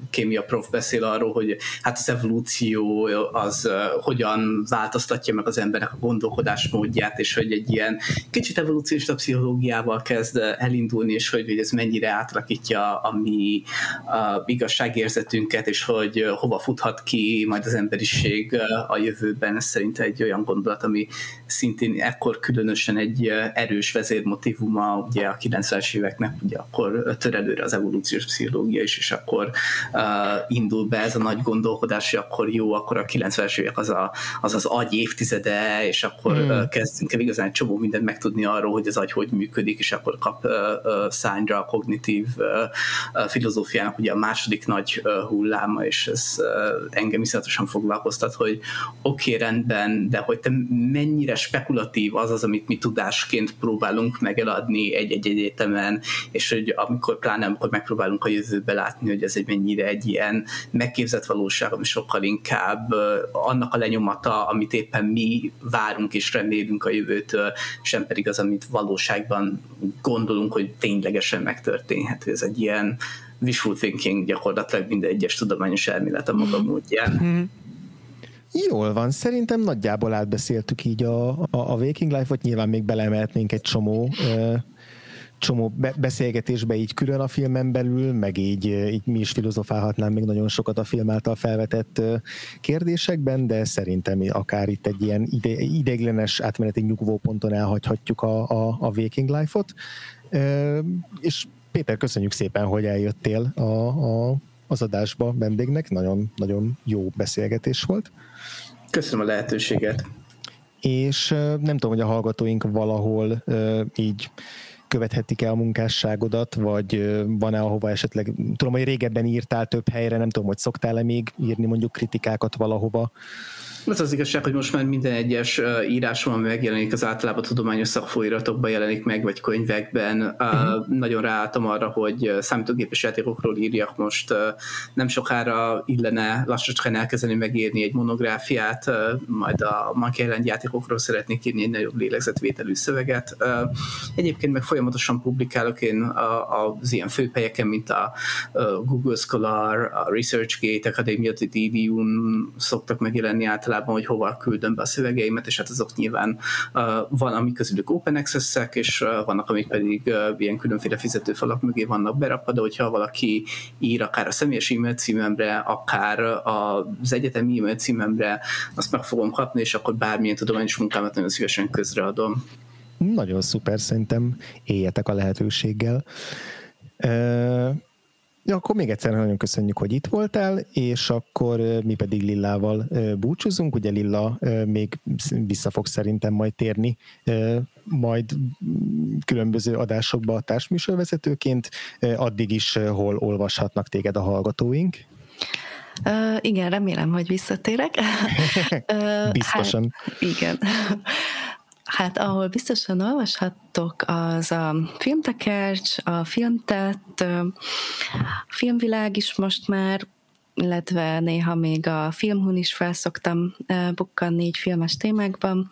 kémia prof beszél arról, hogy hát az evolúció az hogyan változtatja meg az embernek a gondolkodásmódját, és hogy egy ilyen kicsit evolúcióista pszichológiával kezd elindulni, és hogy ez mennyire átrakítja a mi igazságérzetünket, és hogy hova futhat ki majd az emberiség a jövőben. Ez szerintem egy olyan gondolat, ami szintén ekkor különösen egy erős vezérmotor motívuma ugye a 90-es éveknek, ugye akkor tör előre az evolúciós pszichológia is, és akkor indul be ez a nagy gondolkodás, hogy akkor jó, akkor a 90-es évek az az agy évtizede, és akkor kezdünk igazán egy csomó mindent megtudni arról, hogy az agy hogy működik, és akkor kap szányra a kognitív filozófiának ugye a második nagy hulláma, és ez engem iszonyatosan foglalkoztat, hogy oké, rendben, de hogy te mennyire spekulatív az, amit mi tudásként próbálunk megeladni egy-egy egyetemen, és hogy amikor, pláne amikor megpróbálunk a jövőbe látni, hogy ez egy mennyire egy ilyen megképzett valóság, ami sokkal inkább annak a lenyomata, amit éppen mi várunk és remélünk a jövőtől, sem pedig az, amit valóságban gondolunk, hogy ténylegesen megtörténhet. Ez egy ilyen wishful thinking gyakorlatilag minden egyes tudományos elmélet a maga módján. Jól van, szerintem nagyjából átbeszéltük így a Waking Life-ot, nyilván még belemehetnénk egy csomó beszélgetésbe így külön a filmen belül, meg így mi is filozofálhatnánk még nagyon sokat a film által felvetett kérdésekben, de szerintem akár itt egy ilyen ideiglenes átmeneti nyugvóponton elhagyhatjuk a Waking Life-ot. És Péter, köszönjük szépen, hogy eljöttél az adásba vendégnek, nagyon-nagyon jó beszélgetés volt. Köszönöm a lehetőséget. És nem tudom, hogy a hallgatóink valahol így követhetik el a munkásságodat, vagy van-e ahova esetleg, tudom, hogy régebben írtál több helyre, nem tudom, hogy szoktál-e még írni mondjuk kritikákat valahova? Az igazság, hogy most már minden egyes írásom, ami megjelenik, az általában tudományos szakfolyóiratokban jelenik meg, vagy könyvekben. Nagyon ráálltam arra, hogy számítógépes játékokról írjak most. Nem sokára illene lassacskán elkezdeni megírni egy monográfiát, majd a Monkey Island játékokról szeretnék írni egy nagyobb lélegzetvételű szöveget. Egyébként meg folyamatosan publikálok én az ilyen főhelyeken, mint a Google Scholar, a ResearchGate, Academia Didium szoktak megjelenni általában, hogy hova küldöm be a szövegeimet, és hát azok nyilván van, amik közülük open access-ek, és vannak, amik pedig ilyen különféle fizetőfalak mögé vannak berakva, de hogyha valaki ír akár a személyes e-mail címemre, akár az egyetemi e-mail címemre, azt meg fogom kapni, és akkor bármilyen tudományos munkámat nagyon szívesen közreadom. Nagyon szuper, szerintem éljetek a lehetőséggel. Ja, akkor még egyszer nagyon köszönjük, hogy itt voltál, és akkor mi pedig Lillával búcsúzunk. Ugye Lilla még vissza fog szerintem majd térni, majd különböző adásokba a társműsorvezetőként. Addig is hol olvashatnak téged a hallgatóink? Igen, remélem, hogy visszatérek. Biztosan. Hát, igen. Hát ahol biztosan olvashattok, az a filmtekercs, a filmtett, filmvilág is most már, illetve néha még a filmhun is felszoktam bukkanni így filmes témákban.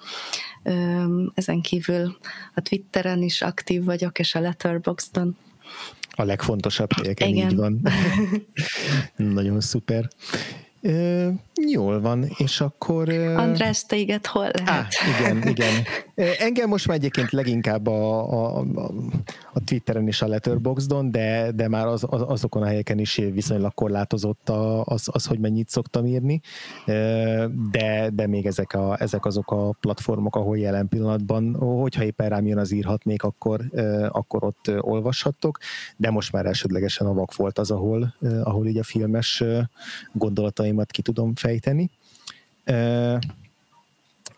Ezen kívül a Twitteren is aktív vagyok, és a Letterboxdon. A legfontosabb helyeken, így van. Nagyon szuper. Jól van, és akkor... András, téged hol lehet? Igen. Engem most már egyébként leginkább a Twitteren és a Letterboxdon, de már azokon a helyeken is viszonylag korlátozott az, hogy mennyit szoktam írni, de még ezek azok a platformok, ahol jelen pillanatban, hogyha éppen rám jön az írhatnék, akkor ott olvashattok, de most már elsődlegesen a Vakfolt az, ahol így a filmes gondolataimat ki tudom fejteni.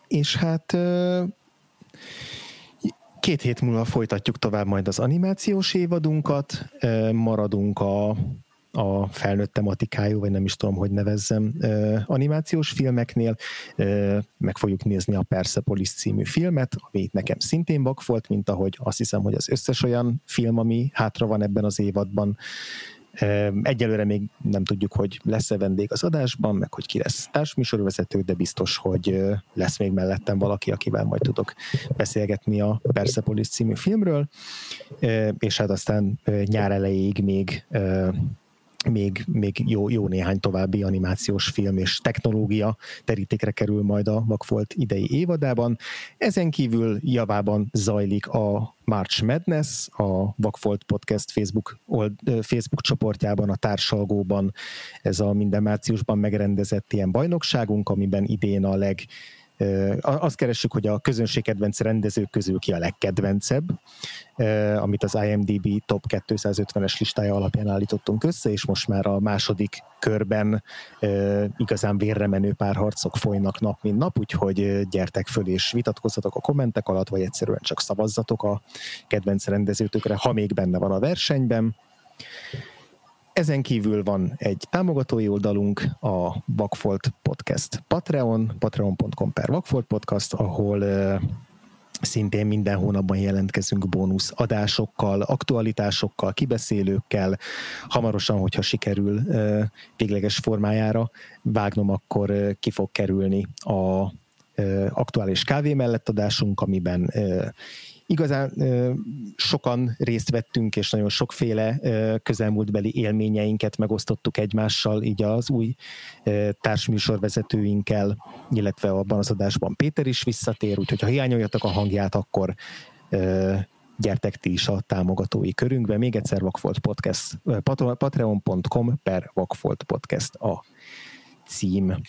És hát 2 hét múlva folytatjuk tovább majd az animációs évadunkat, maradunk a felnőtt tematikájú, vagy nem is tudom, hogy nevezzem, animációs filmeknél, meg fogjuk nézni a Persepolis című filmet, ami nekem szintén vakfolt, mint ahogy azt hiszem, hogy az összes olyan film, ami hátra van ebben az évadban. Egyelőre még nem tudjuk, hogy lesz-e vendég az adásban, meg hogy ki lesz társműsorvezető, de biztos, hogy lesz még mellettem valaki, akivel majd tudok beszélgetni a Persepolis című filmről, és hát aztán nyár elejéig még jó néhány további animációs film és technológia terítékre kerül majd a Vakfolt idei évadában. Ezen kívül javában zajlik a March Madness, a Vakfolt Podcast Facebook csoportjában, a társalgóban ez a minden márciusban megrendezett ilyen bajnokságunk, amiben idén a Azt keressük, hogy a közönség kedvenc rendezők közül ki a legkedvencebb, amit az IMDb top 250-es listája alapján állítottunk össze, és most már a második körben igazán vérre menő párharcok folynak nap, mint nap, úgyhogy gyertek föl és vitatkozzatok a kommentek alatt, vagy egyszerűen csak szavazzatok a kedvenc rendezőtökre, ha még benne van a versenyben. Ezen kívül van egy támogatói oldalunk, a Vakfolt Podcast Patreon, patreon.com/Vakfolt Podcast, ahol szintén minden hónapban jelentkezünk bónusz adásokkal, aktualitásokkal, kibeszélőkkel. Hamarosan, hogyha sikerül végleges formájára vágnom, akkor ki fog kerülni a aktuális kávé mellett adásunk, amiben igazán sokan részt vettünk, és nagyon sokféle közelmúltbeli élményeinket megosztottuk egymással, így az új társműsorvezetőinkkel, illetve abban az adásban Péter is visszatér, úgyhogy ha hiányoljatok a hangját, akkor gyertek ti is a támogatói körünkbe. Még egyszer Vakfolt Podcast, patreon.com/Vakfolt Podcast a cím.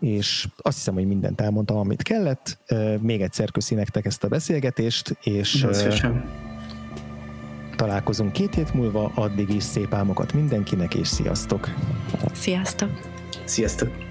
És azt hiszem, hogy mindent elmondtam, amit kellett. Még egyszer köszi nektek ezt a beszélgetést, és találkozunk 2 hét múlva, addig is szép álmokat mindenkinek, és sziasztok! Sziasztok! Sziasztok!